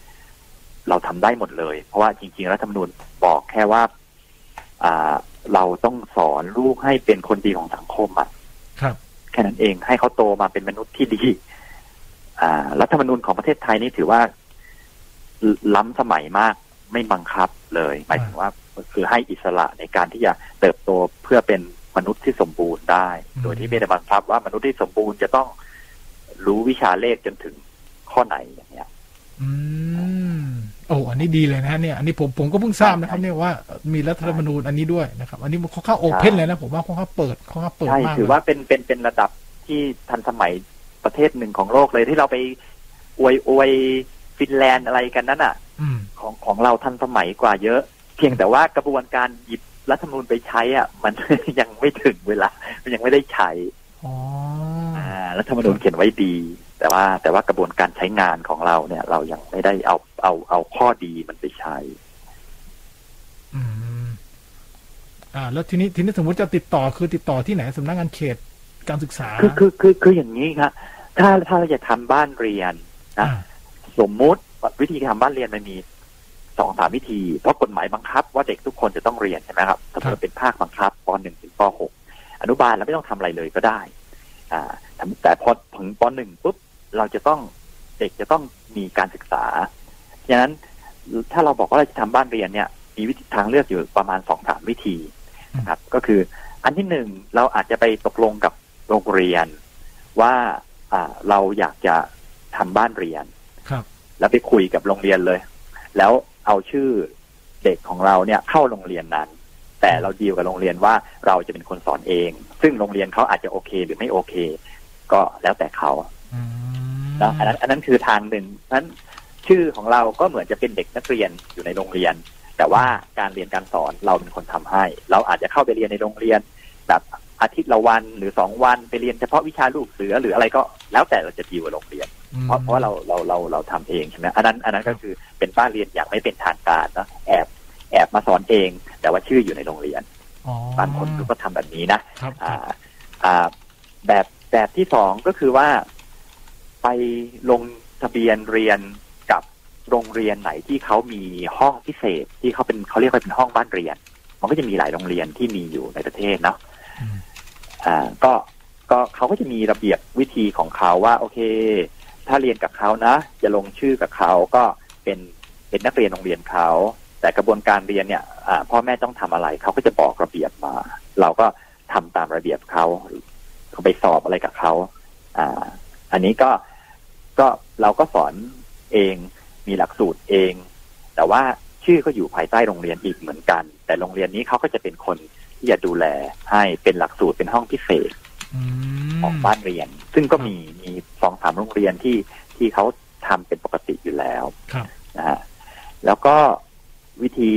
เราทำได้หมดเลยเพราะว่าจริงๆรัฐธรรมนูญบอกแค่ว่าเราต้องสอนลูกให้เป็นคนดีของสังคมอ่ะครับแค่นั้นเองให้เขาโตมาเป็นมนุษย์ที่ดีรัฐธรรมนูญของประเทศไทยนี่ถือว่าล้ำสมัยมากไม่บังคับเลยหมายถึงว่าคือให้อิสระในการที่จะเติบโตเพื่อเป็นมนุษย์ที่สมบูรณ์ได้โดยที่ไม่ได้บังคับว่ามนุษย์ที่สมบูรณ์จะต้องรู้วิชาเลขจนถึงข้อไหนอย่างเงี้ยโอ้อันนี้ดีเลยนะฮะเนี่ยอันนี้ผมก็เพิ่งทราบนะครับเนี่ยว่ามีรัฐธรรมนูญอันนี้ด้วยนะครับอันนี้มันค่อนข้างโอเพ่นเลยนะผมว่าค่อนข้างเปิดมากถือว่าเป็นระดับที่ทันสมัยประเทศหนึ่งของโลกเลยที่เราไปอวยฟินแลนด์อะไรกันนั่นอ่ะของเราทันสมัยกว่าเยอะเพียงแต่ว่ากระบวนการหยิบรัฐธรรมนูญไปใช้อ่ะมันยังไม่ถึงเวลามันยังไม่ได้ใช้รัฐธรรมนูญเขียนไว้ดีแต่ว่ากระบวนการใช้งานของเราเนี่ยเรายังไม่ได้เอาข้อดีมันไปใช้แล้วทีนี้สมมติจะติดต่อที่ไหนสำนักงานเขตการศึกษาคืออย่างนี้ครับถ้าเราจะทำบ้านเรียนนะสมมติวิธีทำบ้านเรียนมันมี 2-3 วิธีเพราะกฎหมายบังคับว่าเด็กทุกคนจะต้องเรียนใช่ไหมครับถ้าเป็นภาคบังคับป .1 ถึงป .6 อนุบาลเราไม่ต้องทำอะไรเลยก็ได้แต่พอถึงป .1 ปุ๊บเราจะต้องเด็กจะต้องมีการศึกษาฉะนั้นถ้าเราบอกว่าเราจะทำบ้านเรียนเนี่ยมีวิธีทางเลือกอยู่ประมาณ 2-3 วิธีนะครับก็คืออันที่หนึ่งเราอาจจะไปตกลงกับโรงเรียนว่าเราอยากจะทำบ้านเรียนแล้วไปคุยกับโรงเรียนเลยแล้วเอาชื่อเด็กของเราเนี่ยเข้าโรงเรียนนั้นแต่เราดีลกับโรงเรียนว่าเราจะเป็นคนสอนเองซึ่งโรงเรียนเขาอาจจะโอเคหรือไม่โอเคก็แล้วแต่เขานะอันนั้นคือทางหนึ่งนั้นชื่อของเราก็เหมือนจะเป็นเด็กนักเรียนอยู่ในโรงเรียนแต่ว่าการเรียนการสอนเราเป็นคนทำให้เราอาจจะเข้าไปเรียนในโรงเรียนแบบอาทิตย์ละวันหรือ2วันไปเรียนเฉพาะวิชาลูกเสือหรืออะไรก็แล้วแต่เราจะดีลกับโรงเรียนเพราะเราทำเองใช่ไหมอันนั้นก็คือเป็นบ้านเรียนอย่างไม่เป็นทางการนะแอบมาสอนเองแต่ว่าชื่ออยู่ในโรงเรียนบางคนก็ทำแบบนี้นะแบบที่สองก็คือว่าไปลงทะเบียนเรียนกับโรงเรียนไหนที่เขามีห้องพิเศษที่เขาเรียกว่าเป็นห้องบ้านเรียนมันก็จะมีหลายโรงเรียนที่มีอยู่ในประเทศเนาะก็เขาก็จะมีระเบียบวิธีของเขาว่าโอเคถ้าเรียนกับเขานะจะลงชื่อกับเขาก็เป็นนักเรียนโรงเรียนเขาแต่กระบวนการเรียนเนี่ยพ่อแม่ต้องทำอะไรเขาก็จะบอกระเบียบมาเราก็ทำตามระเบียบเขาไปสอบอะไรกับเขาอันนี้ก็เราก็สอนเองมีหลักสูตรเองแต่ว่าชื่อก็อยู่ภายใต้โรงเรียนอีกเหมือนกันแต่โรงเรียนนี้เขาก็จะเป็นคนที่จะดูแลให้เป็นหลักสูตรเป็นห้องพิเศษของบ้านเรียนซึ่งก็มี 2-3 โรงเรียนที่เขาทำเป็นปกติอยู่แล้วนะฮะแล้วก็วิธี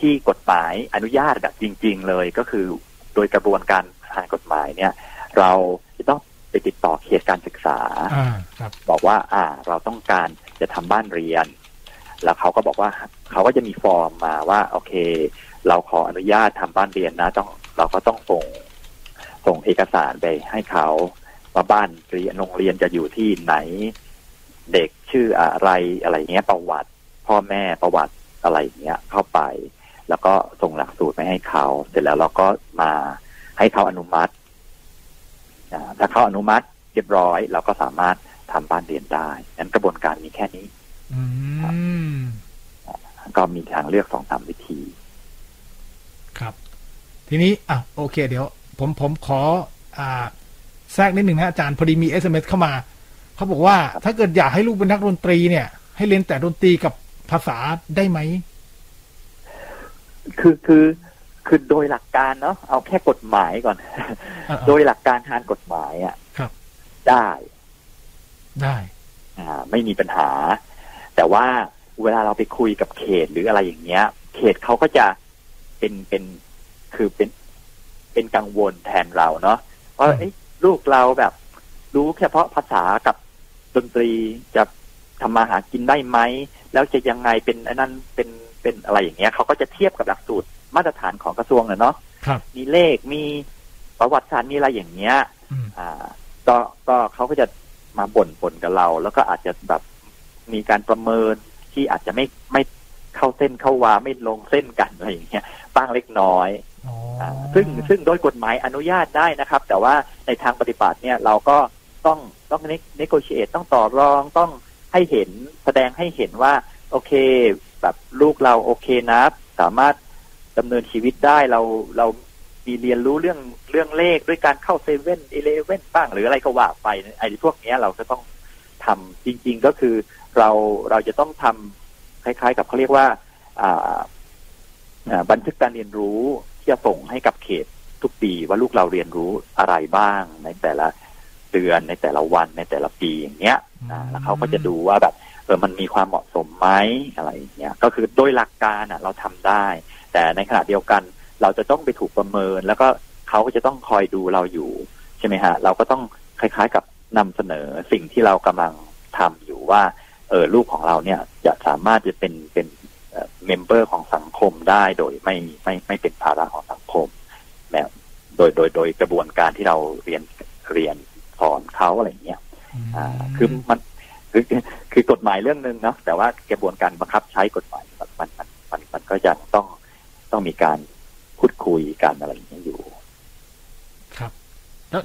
ที่กฎหมายอนุญาตแบบจริงๆเลยก็คือโดยกระบวนการทางกฎหมายเนี่ยเราจะต้องไปติดต่อเขตการศึกษาบอกว่าเราต้องการจะทำบ้านเรียนแล้วเขาก็บอกว่าเขาก็จะมีฟอร์มมาว่าโอเคเราขออนุญาตทำบ้านเรียนนะเราก็ต้องส่งเอกสารไปให้เขาว่าบ้านเรียนโรงเรียนจะอยู่ที่ไหนเด็กชื่ออะไรเงี้ยประวัติพ่อแม่ประวัติอะไรเงี้ยเข้าไปแล้วก็ส่งหลักสูตรไปให้เขาเสร็จแล้วเราก็มาให้เขาอนุมัติถ้าเขาอนุมัติเรียบร้อยเราก็สามารถทำบ้านเรียนได้งั้นกระบวนการมีแค่นี้ก็มีทางเลือก 2-3 วิธีครับทีนี้โอเคเดี๋ยวผมขอแทรกนิดหนึ่งนะอาจารย์พอดีมี SMS เข้ามาเขาบอกว่าถ้าเกิดอยากให้ลูกเป็นนักดนตรีเนี่ยให้เรียนแต่ดนตรีกับภาษาได้ไหมคือโดยหลักการเนาะเอาแค่กฎหมายก่อนโดยหลักการทางกฎหมายอ่ะได้ไม่มีปัญหาแต่ว่าเวลาเราไปคุยกับเขตหรืออะไรอย่างเงี้ยเขตเขาก็จะเป็นกังวลแทนเราเนาะเพราะลูกเราแบบรู้เฉพาะภาษากับดนตรีจะทำมาหากินได้ไหมแล้วจะยังไงเป็นอันนั้นเป็นอะไรอย่างเงี้ยเขาก็จะเทียบกับหลักสูตร มาตรฐานของกระทรวงเนาะมีเลขมีประวัติศาสตร์มีอะไรอย่างเงี้ยก็เขาก็จะมาบ่นกับเราแล้วก็อาจจะแบบมีการประเมินที่อาจจะไม่เข้าเส้นเข้าวาไม่ลงเส้นกันอะไรอย่างเงี้ยบ้างเล็กน้อยซึ่งโดยกฎหมายอนุญาตได้นะครับแต่ว่าในทางปฏิบัติเนี่ยเราก็ต้องnegotiate ต้องต่อรองต้องให้เห็นแสดงให้เห็นว่าโอเคแบบลูกเราโอเคนะสามารถดำเนินชีวิตได้เรามีเรียนรู้เรื่องเลขด้วยการเข้า 7-Eleven บ้างหรืออะไรก็ว่าไปไอ้พวกนี้เราจะต้องทำจริงๆก็คือเราจะต้องทำคล้ายๆกับเขาเรียกว่าบันทึกการเรียนรู้ที่จะส่งให้กับเขตทุกปีว่าลูกเราเรียนรู้อะไรบ้างในแต่ละเดือนในแต่ละวันในแต่ละปีอย่างเงี้ยแล้วเขาก็จะดูว่าแบบมันมีความเหมาะสมไหมอะไรอย่างเงี้ยก็คือโดยหลักการเราทำได้แต่ในขณะเดียวกันเราจะต้องไปถูกประเมินแล้วก็เขาก็จะต้องคอยดูเราอยู่ใช่ไหมฮะเราก็ต้องคล้ายๆกับนำเสนอสิ่งที่เรากำลังทำอยู่ว่าลูกของเราเนี่ยจะสามารถจะเป็นเมมเบอร์ของสังคมได้โดยไม่เป็นภาระของสังคมแบบโดยกระบวนการที่เราเรียนสอนเขาอะไรอย่างเงี้ยคือมันคือกฎหมายเรื่องนึงเนาะแต่ว่ากระบวนการบังคับใช้กฎหมายมันก็ยังต้องมีการพูดคุยกันอะไรอย่างเงี้ยอยู่ครับ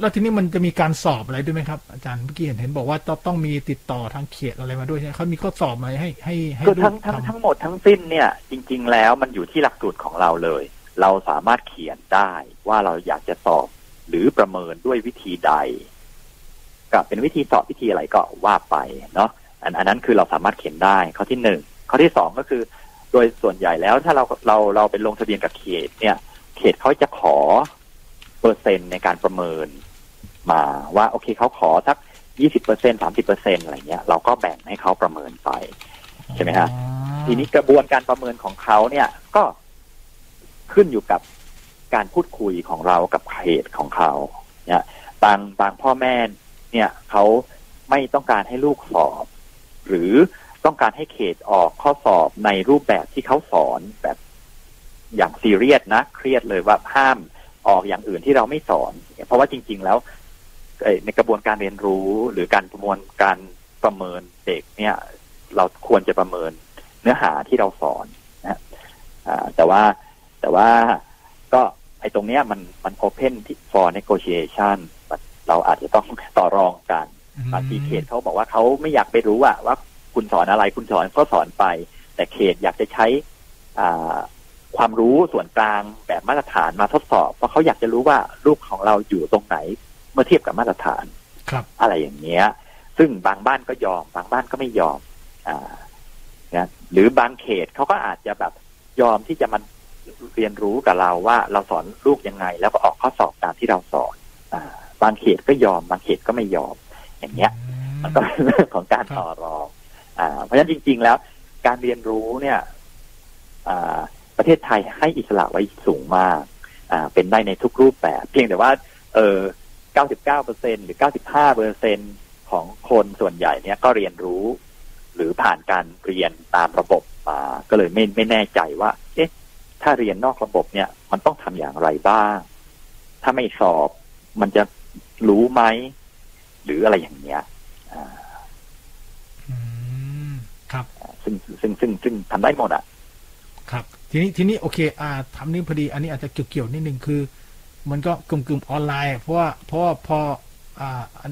แล้วทีนี้มันจะมีการสอบอะไรด้วยไหมครับอาจารย์เมื่อกี้เห็นบอกว่าต้องมีติดต่อทางเขตอะไรมาด้วยใช่ไหมเขามีข้อสอบอะไรให้ดูทั้งหมดทั้งสิ้นเนี่ยจริงๆแล้วมันอยู่ที่หลักสูตรของเราเลยเราสามารถเขียนได้ว่าเราอยากจะสอบหรือประเมินด้วยวิธีใดก็เป็นวิธีสอบวิธีอะไรก็ว่าไปเนาะอันนั้นคือเราสามารถเขียนได้ข้อที่หนึ่งข้อที่สองก็คือโดยส่วนใหญ่แล้วถ้าเราไปลงทะเบียนกับเขตเนี่ยเขตเขาจะขอเปอร์เซ็นต์ในการประเมินมาว่าโอเคเขาขอสัก 20% 30% อะไรเงี้ยเราก็แบ่งให้เขาประเมินไปใช่ไหมฮะทีนี้กระบวนการประเมินของเขาเนี่ยก็ขึ้นอยู่กับการพูดคุยของเรากับเขตของเขาเนี่ยบางพ่อแม่เนี่ยเขาไม่ต้องการให้ลูกสอบหรือต้องการให้เขตออกข้อสอบในรูปแบบที่เขาสอนแบบอย่างซีเรียสนะเครียดเลยว่าห้ามออกอย่างอื่นที่เราไม่สอนเพราะว่าจริงๆแล้วในกระบวนการเรียนรู้หรือการประมวลการประเมินเด็กเนี่ยเราควรจะประเมินเนื้อหาที่เราสอนนะแต่ว่าก็ไอ้ตรงเนี้ยมัน open for negotiation เราอาจจะต้องต่อรองกันบางทีเขตเขาบอกว่าเขาไม่อยากไปรู้ว่าคุณสอนอะไรคุณสอนก็สอนไปแต่เขตอยากจะใช้ความรู้ส่วนกลางแบบมาตรฐานมาทดสอบเพราะเขาอยากจะรู้ว่าลูกของเราอยู่ตรงไหนเมื่อเทียบกับมาตรฐานอะไรอย่างเงี้ยซึ่งบางบ้านก็ยอมบางบ้านก็ไม่ยอมนะหรือบางเขตเขาก็อาจจะแบบยอมที่จะมาเรียนรู้กับเราว่าเราสอนลูกยังไงแล้วก็ออกข้อสอบตามที่เราสอนบางเขตก็ยอมบางเขตก็ไม่ยอมอย่างเงี้ยมันก็เป็นเรื่องของการต่อรองเพราะฉะนั้นจริงๆแล้วการเรียนรู้เนี่ยประเทศไทยให้อิสระไว้สูงมากเป็นได้ในทุกรูปแบบเพียงแต่ว่า99% หรือ 95% ของคนส่วนใหญ่เนี่ยก็เรียนรู้หรือผ่านการเรียนตามระบบมาก็เลยไม่แน่ใจว่าเอ๊ะถ้าเรียนนอกระบบเนี่ยมันต้องทำอย่างไรบ้างถ้าไม่สอบมันจะรู้ไหมหรืออะไรอย่างเงี้ยครับซึ่งทำได้หมดอ่ะครับทีนี้โอเคทำนี่พอดีอันนี้อาจจะเกี่ยวนิดนึงคือมันก็กึ่มๆออนไลน์เพราะว่าพอ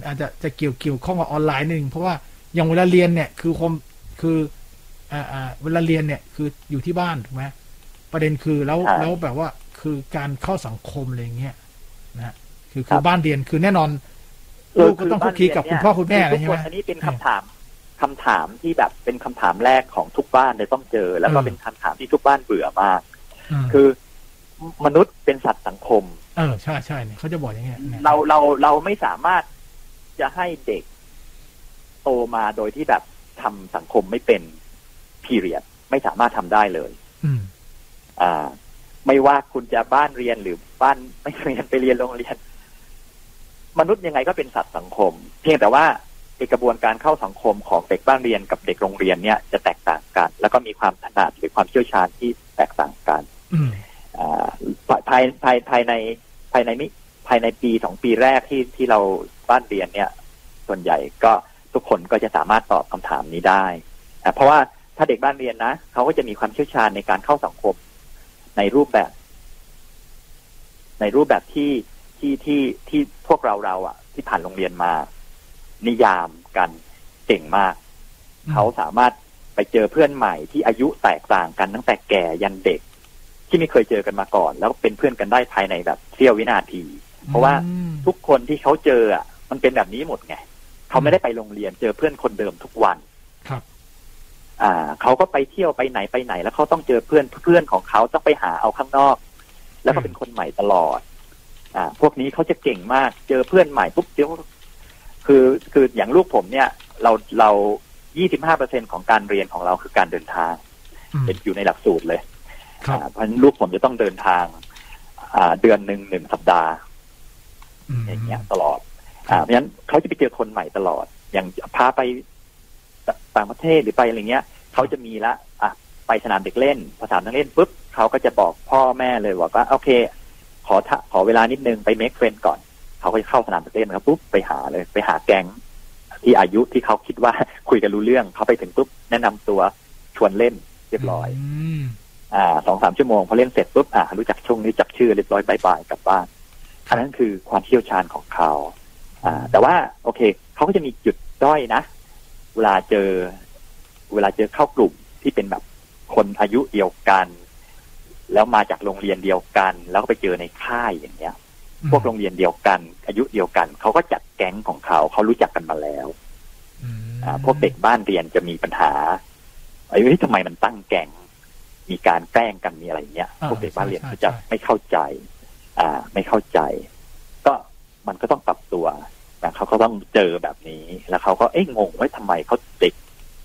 อาจจะเกี่ยวข้องกับออนไลน์นิดนึงเพราะว่าอย่างเวลาเรียนเนี่ยคือเวลาเรียนเนี่ยคืออยู่ที่บ้านถูกไหมประเด็นคือแล้วแบบว่าคือการเข้าสังคมอะไรเงี้ยนะคือบ้านเรียนคือแน่นอนลูกก็ต้องคุยกับคุณพ่อคุณแม่อะไรใช่ไหมอันนี้เป็นคำถามที่แบบเป็นคำถามแรกของทุกบ้านเลยต้องเจอแล้วก็เป็นคำถามที่ทุกบ้านเบื่อมากคือมนุษย์เป็นสัตว์สังคมใช่ใช่เนี่ยเขาจะบอกอย่างเงี้ยเราไม่สามารถจะให้เด็กโตมาโดยที่แบบทำสังคมไม่เป็นพีเรียดไม่สามารถทำได้เลยไม่ว่าคุณจะบ้านเรียนหรือบ้านไม่เรียนไปเรียนโรงเรียนมนุษย์ยังไงก็เป็นสัตว์สังคมเพียงแต่ว่ากระบวนการเข้าสังคมของเด็กบ้านเรียนกับเด็กโรงเรียนเนี่ยจะแตกต่างกันแล้วก็มีความถนัดหรือความเชี่ยวชาญที่แตกต่างกัน ภายในปี2ปีแรกที่เราบ้านเรียนเนี่ยส่วนใหญ่ก็ทุกคนก็จะสามารถตอบคำถามนี้ได้เพราะว่าถ้าเด็กบ้านเรียนนะเขาก็จะมีความเชี่ยวชาญในการเข้าสังคมในรูปแบบที่พวกเราอ่ะที่ผ่านโรงเรียนมานิยามกันเก่งมากเขาสามารถไปเจอเพื่อนใหม่ที่อายุแตกต่างกันตั้งแต่แก่ยันเด็กที่ไม่เคยเจอกันมาก่อนแล้วเป็นเพื่อนกันได้ภายในแบบเสี้ยววินาทีเพราะว่าทุกคนที่เขาเจออ่ะมันเป็นแบบนี้หมดไงเขาไม่ได้ไปโรงเรียนเจอเพื่อนคนเดิมทุกวันครับเขาก็ไปเที่ยวไปไหนแล้วเขาต้องเจอเพื่อนของเขาต้องไปหาเอาข้างนอกแล้วก็เป็นคนใหม่ตลอดพวกนี้เขาจะเก่งมากเจอเพื่อนใหม่ปุ๊บเดี๋ยวคืออย่างลูกผมเนี่ยเรา 25% ของการเรียนของเราคือการเดินทางเป็นอยู่ในหลักสูตรเลยเพราะฉะนั้นลูกผมจะต้องเดินทางเดือนนึง1สัปดาห์อย่างเงี้ยตลอดเพราะฉะนั้นเขาจะไปเจอคนใหม่ตลอดอย่างพาไปต่างประเทศหรือไปอะไรเงี้ยเขาจะมีละไปสนามเด็กเล่นพอสนามเด็กเล่นปุ๊บเขาก็จะบอกพ่อแม่เลยบอกว่าโอเคขอเวลานิดนึงไปเมคเฟรนด์ก่อนเขาก็เข้าสนามเด็กเล่นครับปุ๊บไปหาแก๊งที่อายุที่เขาคิดว่าคุยกันรู้เรื่องเขาไปถึงปุ๊บแนะนำตัวชวนเล่นเรียบร้อย2-3 ชั่วโมงพอเล่นเสร็จปุ๊บรู้จักช่วงนี้จับชื่อเรียบร้อยบ๊ายบายกลับบ้านอันนั้นคือความเชี่ยวชาญของเขาแต่ว่าโอเคเขาก็จะมีจุดด้อยนะเวลาเจอเข้ากลุ่มที่เป็นแบบคนอายุเดียวกันแล้วมาจากโรงเรียนเดียวกันแล้วก็ไปเจอในค่ายอย่างเงี้ยพวกโรงเรียนเดียวกันอายุเดียวกันเขาก็จัดแก๊งของเขารู้จักกันมาแล้วพวกเด็กบ้านเรียนจะมีปัญหาไอ้ทำไมมันตั้งแก๊งมีการแกล้งกันมีอะไรเงี้ยพวกเด็กบ้านเรียนเขาจะไม่เข้าใจก็มันก็ต้องปรับตัวเขาก็ต้องเจอแบบนี้แล้วเขาก็งงว่าทำไมเขาเด็ก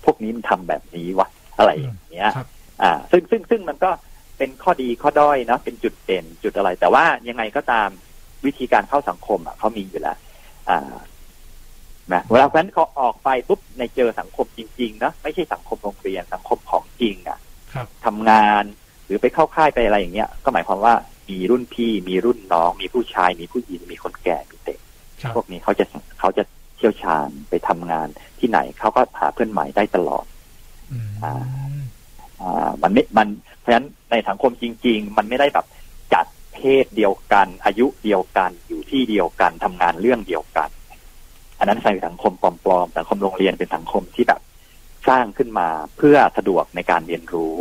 พวกนี้มันทำแบบนี้วะอะไรอย่างเงี้ยซึ่งมันก็เป็นข้อดีข้อด้อยเนาะเป็นจุดเด่นจุดอะไรแต่ว่ายังไงก็ตามวิธีการเข้าสังคมเขามีอยู่แล้วนะเวลาเพราะฉะนั้นเขาออกไปปุ๊บในเจอสังคมจริงๆนะไม่ใช่สังคมโรงเรียนสังคมของจริงทำงานหรือไปเข้าค่ายไปอะไรอย่างเงี้ยก็หมายความว่ามีรุ่นพี่มีรุ่นน้องมีผู้ชายมีผู้หญิงมีคนแก่มีเด็กพวกนี้เขาจะเชี่ยวชาญไปทำงานที่ไหนเขาก็หาเพื่อนใหม่ได้ตลอดมันเพราะฉะนั้นในสังคมจริงๆมันไม่ได้แบบจัดเพศเดียวกันอายุเดียวกันอยู่ที่เดียวกันทำงานเรื่องเดียวกันอันนั้นคือสังคมปลอมๆสังคมโรงเรียนเป็นสังคมที่แบบสร้างขึ้นมาเพื่อสะดวกในการเรียนรู้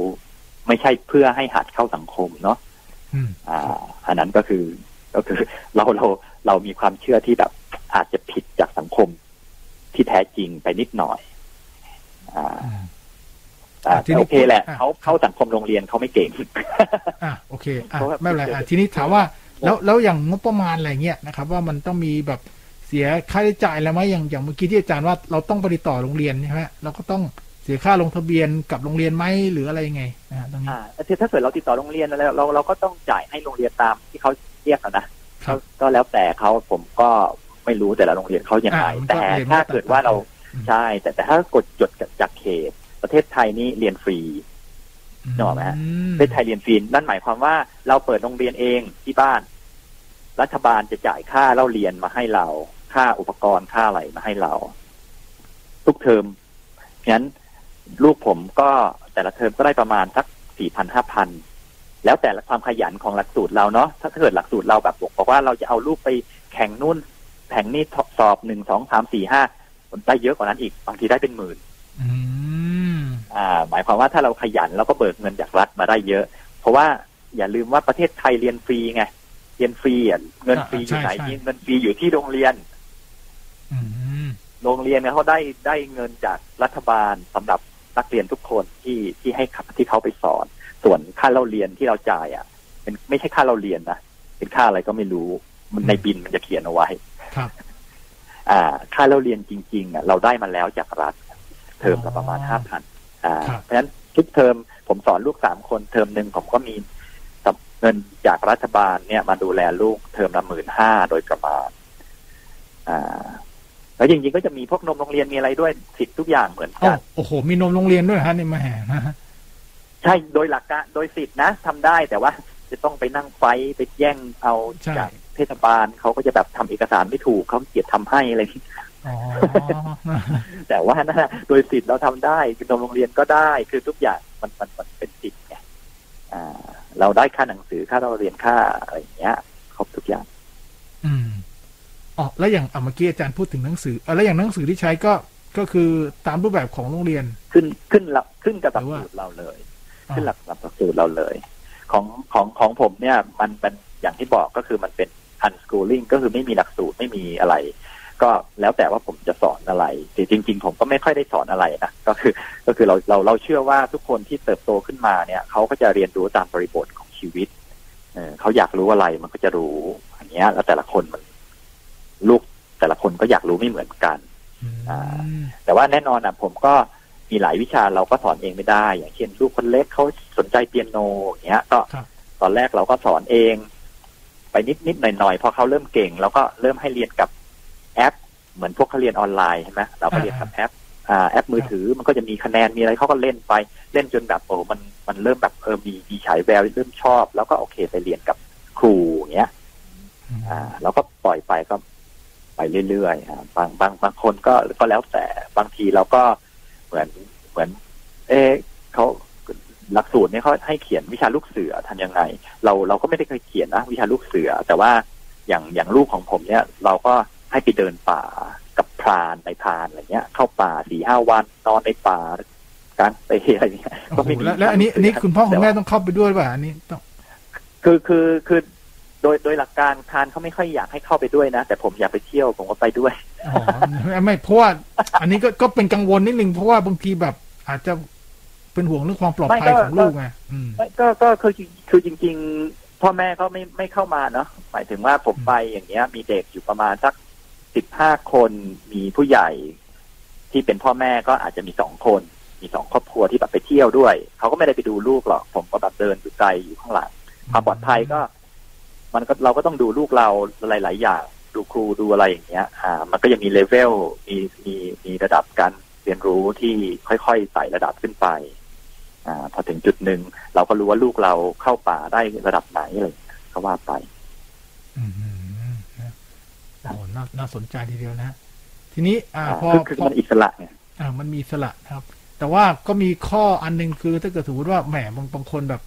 ไม่ใช่เพื่อให้หัดเข้าสังคมเนาะอันนั้นก็คือเรามีความเชื่อที่แบบอาจจะผิดจากสังคมที่แท้จริงไปนิดหน่อยโอเคแหละเขาเข้าสังคมโรงเรียนเขาไม่เก่งโอเคไม่เป็นไรทีนี้ถามว่าแล้วอย่างงบประมาณอะไรเงี้ยนะครับว่ามันต้องมีแบบเสียค่าใช้จ่ายอะไรไหมอย่างเมื่อกี้ที่อาจารย์ว่าเราต้องไปติดต่อโรงเรียนใช่ไหมเราก็ต้องเสียค่าลงทะเบียนกับโรงเรียนไหมหรืออะไรยังไงตรงนี้ถ้าเกิดเราติดต่อโรงเรียนแล้วเราก็ต้องจ่ายให้โรงเรียนตามที่เขาเรียกนะก็แล้วแต่เขาผมก็ไม่รู้แต่ละโรงเรียนเขายังไงแต่ถ้าเกิดว่าเราใช่แต่ถ้ากดจดจากเขตประเทศไทยนี่เรียนฟรีเนอะไหมประเทศไทยเรียนฟรีนั่นหมายความว่าเราเปิดโรงเรียนเองที่บ้านรัฐบาลจะจ่ายค่าเล่าเรียนมาให้เราค่าอุปกรณ์ค่าอะไรมาให้เราทุกเทอมงั้นลูกผมก็แต่ละเทอมก็ได้ประมาณสัก 4,000-5,000แล้วแต่ความขยันของหลักสูตรเราเนาะถ้าเกิดหลักสูตรเราแบบบอกว่าเราจะเอาลูกไปแข่งนู่นแข่งนี่สอบ 1, 2, 3, 4, 5 มันได้เยอะกว่านั้นอีกบางทีได้เป็นหมื่นหมายความว่าถ้าเราขยันเราก็เบิกเงินจากรัฐมาได้เยอะเพราะว่าอย่าลืมว่าประเทศไทยเรียนฟรีไงเรียนฟรีเงินฟรีอยู่ไหนเงินฟรีอยู่ที่โรงเรียนเนี่ยเขาได้เงินจากรัฐบาลสำหรับนักเรียนทุกคนที่ให้ที่เขาไปสอนส่วนค่าเราเรียนที่เราจ่ายเป็นไม่ใช่ค่าเราเรียนนะเป็นค่าอะไรก็ไม่รู้มันในบินมันจะเขียนเอาไว้ครับค่าเราเรียนจริงๆเราได้มาแล้วจากรัฐเทอมละประมาณ 5,000 เพราะฉะนั้นทุกเทอมผมสอนลูก3คนเทอมนึงผมก็มีเงินจากรัฐบาลเนี่ยมาดูแลลูกเทอมละ 15,000 โดยประมาณแล้วจริงๆก็จะมีพวกนมโรงเรียนมีอะไรด้วยสิทธิ์ทุกอย่างเหมือนกันโอ้โหมีนมโรงเรียนด้วยฮะนี่แหมใช่โดยหลักการโดยสิทธินะทำได้แต่ว่า จะต้องไปนั่งไฟท์ไปแย่งเอาจากเทศบาลเขาก็จะแบบทำเอกสารไม่ถูกเขาเกลียดทำให้อะไรที่แต่ว่านะโดยสิทธิ์เราทำได้คือโรงเรียนก็ได้คือทุกอย่างมันเป็นสิทธิ์ไงเราได้ค่าหนังสือค่าเราเรียนค่าอะไรอย่างเงี้ยครบทุกอย่างอ๋อแล้วอย่างเมื่อกี้อาจารย์พูดถึงหนังสือแล้วอย่างหนังสือที่ใช้ก็คือตามรูปแบบของโรงเรียนขึ้นกับหลักสูตรเราเลยขึ้นหลักสูตรเราเลยของผมเนี่ยมันอย่างที่บอกก็คือมันเป็น unschooling ก็คือไม่มีหลักสูตรไม่มีอะไรก็แล้วแต่ว่าผมจะสอนอะไรแต่จริงๆผมก็ไม่ค่อยได้สอนอะไรนะก็คือเราเชื่อว่าทุกคนที่เติบโตขึ้นมาเนี่ยเขาก็จะเรียนรู้ตามบริบทของชีวิตเขาอยากรู้อะไรมันก็จะรู้อันเนี้ยแล้วแต่ละคนมันลูกแต่ละคนก็อยากรู้ไม่เหมือนกันแต่ว่าแน่นอนอ่ะผมก็มีหลายวิชาเราก็สอนเองไม่ได้อย่างเช่นลูกคนเล็กเขาสนใจเปียโนอย่างเงี้ยก็ตอนแรกเราก็สอนเองไปนิดๆหน่อยๆพอเขาเริ่มเก่งเราก็เริ่มให้เรียนกับแอปเหมือนพวกเขาเรียนออนไลน์ใช่ไหมเราก็เรียนกับแอปมือถือมันก็จะมีคะแนนมีอะไรเขาก็เล่นไปเล่นจนแบบโอ้มันเริ่มแบบมีฉายแววเริ่มชอบแล้วก็โอเคไปเรียนกับครูอย่างเงี้ยเราก็ปล่อยไปก็ไปเรื่อยๆบางคนก็แล้วแต่บางทีเราก็เหมือนเขาหลักสูตรเนี่ยเขาให้เขียนวิชาลูกเสือทำยังไงเราก็ไม่ได้เคยเขียนนะวิชาลูกเสือแต่ว่าอย่างลูกของผมเนี่ยเราก็ให้ไปเดินป่ากับพรานในพรานอะไรเงี้ยเข้าป่า 4-5 วันนอนในป่าการไปอะไรเงี้ยก็มีแล้วอันนี้คุณพ่อคุณแม่ต้องเข้าไปด้วยป่ะอันนี้ต้องคือโดยหลักการพรานเขาไม่ค่อยอยากให้เข้าไปด้วยนะแต่ผมอยากไปเที่ยวผมก็ไปด้วยอ๋อไม่เพราะว่าอันนี้ก็เป็นกังวลนิดนึงเพราะว่าบางทีแบบอาจจะเป็นห่วงเรื่องความปลอดภัยของลูกไงก็คือจริงๆพ่อแม่เขาไม่เข้ามาเนาะหมายถึงว่าผมไปอย่างเงี้ยมีเด็กอยู่ประมาณสัก15 คนมีผู้ใหญ่ที่เป็นพ่อแม่ก็อาจจะมี2 คนมี2 ครอบครัวที่แบบไปเที่ยวด้วยเขาก็ไม่ได้ไปดูลูกหรอกผมก็แบบเดินอยู่ไกลอยู่ข้างหลังความปลอดภัยก็มันก็เราก็ต้องดูลูกเราหลายๆอย่างดูครูดูอะไรอย่างเงี้ยมันก็ยังมีเลเวลมีระดับการเรียนรู้ที่ค่อยๆไต่ระดับขึ้นไปพอถึงจุดหนึ่งเราก็รู้ว่าลูกเราเข้าป่าได้ระดับไหนอะไรก็ว่าไปโอ้น่าสนใจทีเดียวนะทีนี้พอมันอิสระเนี่ยมันมีอิสระครับแต่ว่าก็มีข้ออันนึงคือถ้าเกิดสมมติว่าแหมบางคนแบบ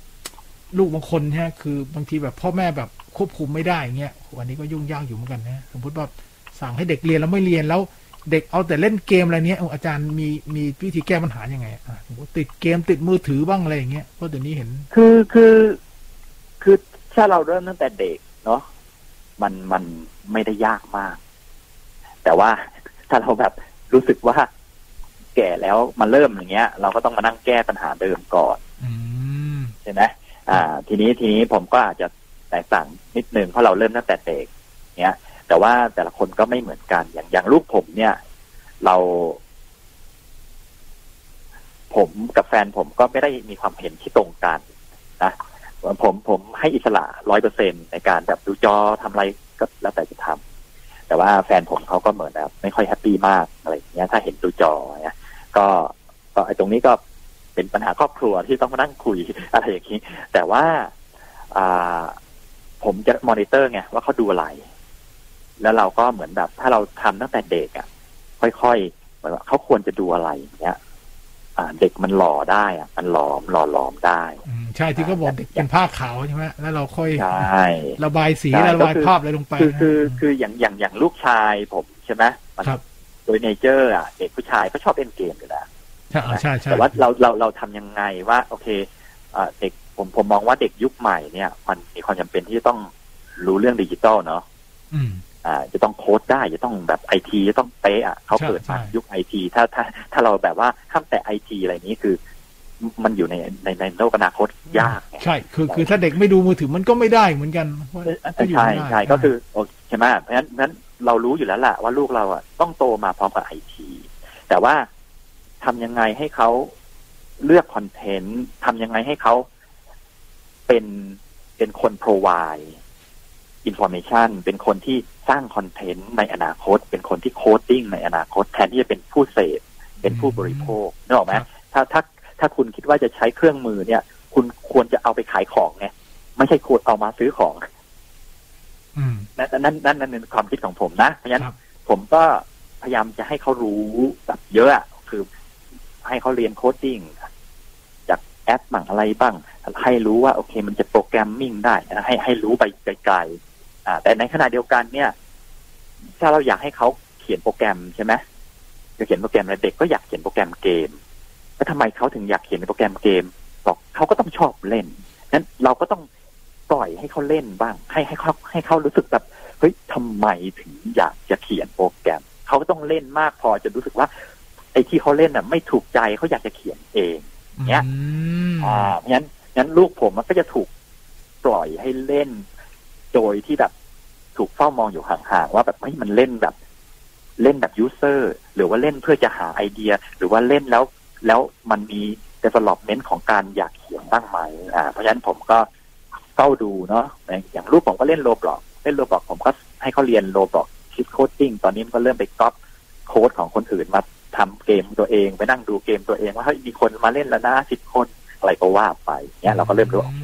ลูกบางคนฮะคือบางทีแบบพ่อแม่แบบควบคุมไม่ได้เงี้ยวันนี้ก็ยุ่งยากอยู่เหมือนกันนะสมมติว่าสั่งให้เด็กเรียนแล้วไม่เรียนแล้วเด็กเอาแต่เล่นเกมอะไรเนี้ยอาจารย์มีวิธีแก้ปัญหายังไงสมมติติดเกมติดมือถือบ้างอะไรอย่างเงี้ยเพราะเดี๋ยวนี้เห็นคือถ้าเราเริ่มตั้งแต่เด็กเนาะมันไม่ได้ยากมากแต่ว่าถ้าเราแบบรู้สึกว่าแก่แล้วมาเริ่มอย่างเงี้ยเราก็ต้องมานั่งแก้ปัญหาเดิมก่อนใช่ไหมทีนี้ผมก็อาจจะแตกต่างนิดนึงเพราะเราเริ่มตั้งแต่เด็กเนี้ยแต่ว่าแต่ละคนก็ไม่เหมือนกันอย่างลูกผมเนี่ยผมกับแฟนผมก็ไม่ได้มีความเห็นที่ตรงกันนะผมให้อิสระ 100% ในการแบบดูจอทำอะไรก็แล้วแต่จะทำแต่ว่าแฟนผมเขาก็เหมือนแบบไม่ค่อยแฮปปี้มากอะไรอย่างเงี้ยถ้าเห็นดูจอเนี่ยก็ไอ้ตรงนี้ก็เป็นปัญหาครอบครัวที่ต้องมานั่งคุยอะไรอย่างนี้แต่ว่าผมจะมอนิเตอร์ไงว่าเขาดูอะไรแล้วเราก็เหมือนแบบถ้าเราทำตั้งแต่เด็กอ่ะค่อยๆเหมือนว่าเขาควรจะดูอะไรอย่างเงี้ยเด็กมันหล่อได้อ่ะมันหลอมได้ใช่ที่เขาบอกเด็กเป็นผ้าขาวใช่ไหมแล้วเราค่อยระบายสีระบายภาพอะไรลงไปคืออย่างลูกชายผมใช่ไหมโดยเนเจอร์อ่ะเด็กผู้ชายก็ชอบเล่นเกมอยู่แล้วแต่ว่าเราทำยังไงว่าโอเคเด็กผมมองว่าเด็กยุคใหม่เนี่ยมันมีความจำเป็นที่จะต้องรู้เรื่องดิจิตอลเนาะจะต้องโค้ดได้จะต้องแบบไอทีจะต้องเป๊ะอ่ะเขาเกิดมายุคไอทีถ้าเราแบบว่าห้ามแต่ไอทีอะไรนี้คือมันอยู่ในโลกอนาคตยากใช่คือถ้าเด็กไม่ดูมือถือมันก็ไม่ได้เหมือนกันใช่ก็คือใช่ไหมเพราะฉะนั้นเรารู้อยู่แล้วล่ะว่าลูกเราอ่ะต้องโตมาพร้อมกับไอทีแต่ว่าทำยังไงให้เขาเลือกคอนเทนต์ทำยังไงให้เขาเป็นคน provide information เป็นคนที่สร้างคอนเทนต์ในอนาคตเป็นคนที่โคดดิ้งในอนาคตแทนที่จะเป็นผู้เสพเป็นผู้บริโภคนึกออกไหมถ้าคุณคิดว่าจะใช้เครื่องมือเนี่ยคุณควรจะเอาไปขายของไง ไม่ใช่ควรเอามาซื้อของนั่นเป็นความคิดของผมนะเพราะฉะนั้นผมก็พยายามจะให้เขารู้แบบเยอะคือให้เขาเรียนโคดดิ้งจากแอปบ้างอะไรบ้างให้รู้ว่าโอเคมันจะโปรแกรมมิ่งได้ให้รู้ไปไกลๆแต่ในขณะเดียวกันเนี่ยถ้าเราอยากให้เขาเขียนโปรแกรมใช่ไหมจะเขียนโปรแกรมอะไรเด็กก็อยากเขียนโปรแกรมเกมแล้วทำไมเขาถึงอยากเขียนโปรแกรมเกมบอกเขาก็ต้องชอบเล่นนั้นเราก็ต้องปล่อยให้เขาเล่นบ้างให้เขารู้สึกแบบเฮ้ยทำไมถึงอยากจะเขียนโปรแกรมเขาก็ต้องเล่นมากพอจะรู้สึกว่าไอ้ที่เขาเล่นน่ะไม่ถูกใจเขาอยากจะเขียนเองเนี้ยงั้นลูกผมมันก็จะถูกปล่อยให้เล่นโดยที่แบบถูกเฝ้ามองอยู่ห่างๆว่าแบบเฮ้ยมันเล่นแบบยูเซอร์หรือว่าเล่นเพื่อจะหาไอเดียหรือว่าเล่นแล้วมันมี development ของการอยากเขียนบ้างไหมเพราะฉะนั้นผมก็เฝ้าดูเนาะอย่างลูกผมก็เล่นโรบล็อกผมก็ให้เขาเรียนโรบล็อกคิดโคดดิ้งตอนนี้มันก็เริ่มไปก๊อปโค้ดของคนอื่นมาทำเกมตัวเองไปนั่งดูเกมตัวเองว่าเฮ้ยมีคนมาเล่นแล้วนะ10 คนอะไรก็ว่าไปเนี่ยเราก็เริ่มรู้โอเค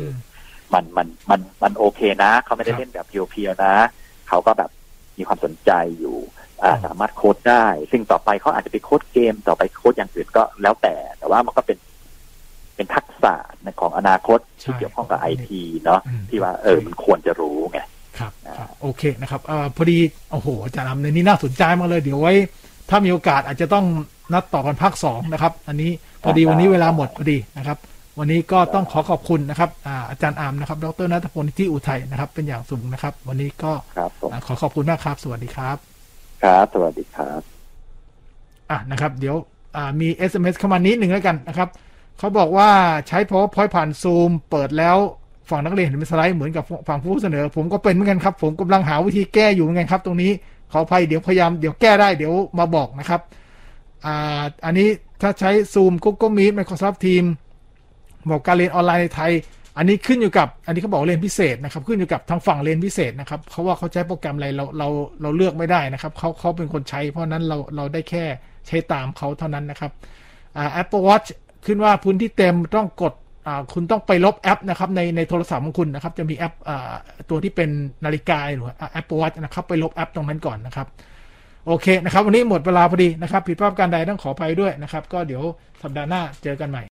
มันโอเคนะเขาไม่ได้เล่นแบบเพียวๆนะเขาก็แบบมีความสนใจอยู่สามารถโค้ดได้ซึ่งต่อไปเขาอาจจะไปโค้ดเกมต่อไปโค้ดอย่างอื่นก็แล้วแต่ว่ามันก็เป็นทักษะของอนาคตที่เกี่ยวข้องกับไอทีเนาะที่ว่ามันควรจะรู้ไงครับโอเคนะครับพอดีโอ้โหอาจารย์นำในนี้น่าสนใจมากเลยเดี๋ยวไว้ถ้ามีโอกาสอาจจะต้องนัดต่อกันภาค2นะครับอันนี้พอดีวันนี้เวลาหมดพอดีนะครับวันนี้ก็ต้องขอขอบคุณนะครับอาจารย์อามนะครับดรณัฐพลที่อุทัยนะครับเป็นอย่างสูงนะครับวันนี้ก็ขอขอบคุณมากครับสวัสดีครับครับสวัสดีครับนะครับเดี๋ยวมี SMS เข้ามานิดหนึ่งแล้วกันนะครับเขาบอกว่าใช้ PowerPoint ผ่าน Zoom เปิดแล้วฝั่งนักเรียนเห็นเป็นสไลด์เหมือนกับฝั่งผู้เสนอผมก็เป็นเหมือนกันครับผมกำลังหาวิธีแก้อยู่เหมือนกันครับตรงนี้ขออภัยเดี๋ยวพยายามเดี๋ยวแก้ได้เดี๋ยวมาบอกนะครับอันนี้ถ้าใช้ Zoom Google Meet Microsoft Teams บอกการเรียนออนไลน์ในไทยอันนี้ขึ้นอยู่กับอันนี้เขาบอกเรียนพิเศษนะครับขึ้นอยู่กับทางฝั่งเรียนพิเศษนะครับเขาว่าเขาใช้โปรแกรมอะไรเราเลือกไม่ได้นะครับเขาเป็นคนใช้เพราะนั้นเราได้แค่ใช้ตามเขาเท่านั้นนะครับApple Watch ขึ้นว่าพื้นที่เต็มต้องกดคุณต้องไปลบแอปนะครับในโทรศัพท์ของคุณนะครับจะมีแอปตัวที่เป็นนาฬิกาหรือ Apple Watch นะครับไปลบแอปตรงนั้นก่อนนะครับโอเคนะครับวันนี้หมดเวลาพอดีนะครับผิดพลาดการใดต้องขออภัยด้วยนะครับก็เดี๋ยวสัปดาห์หน้าเจอกันใหม่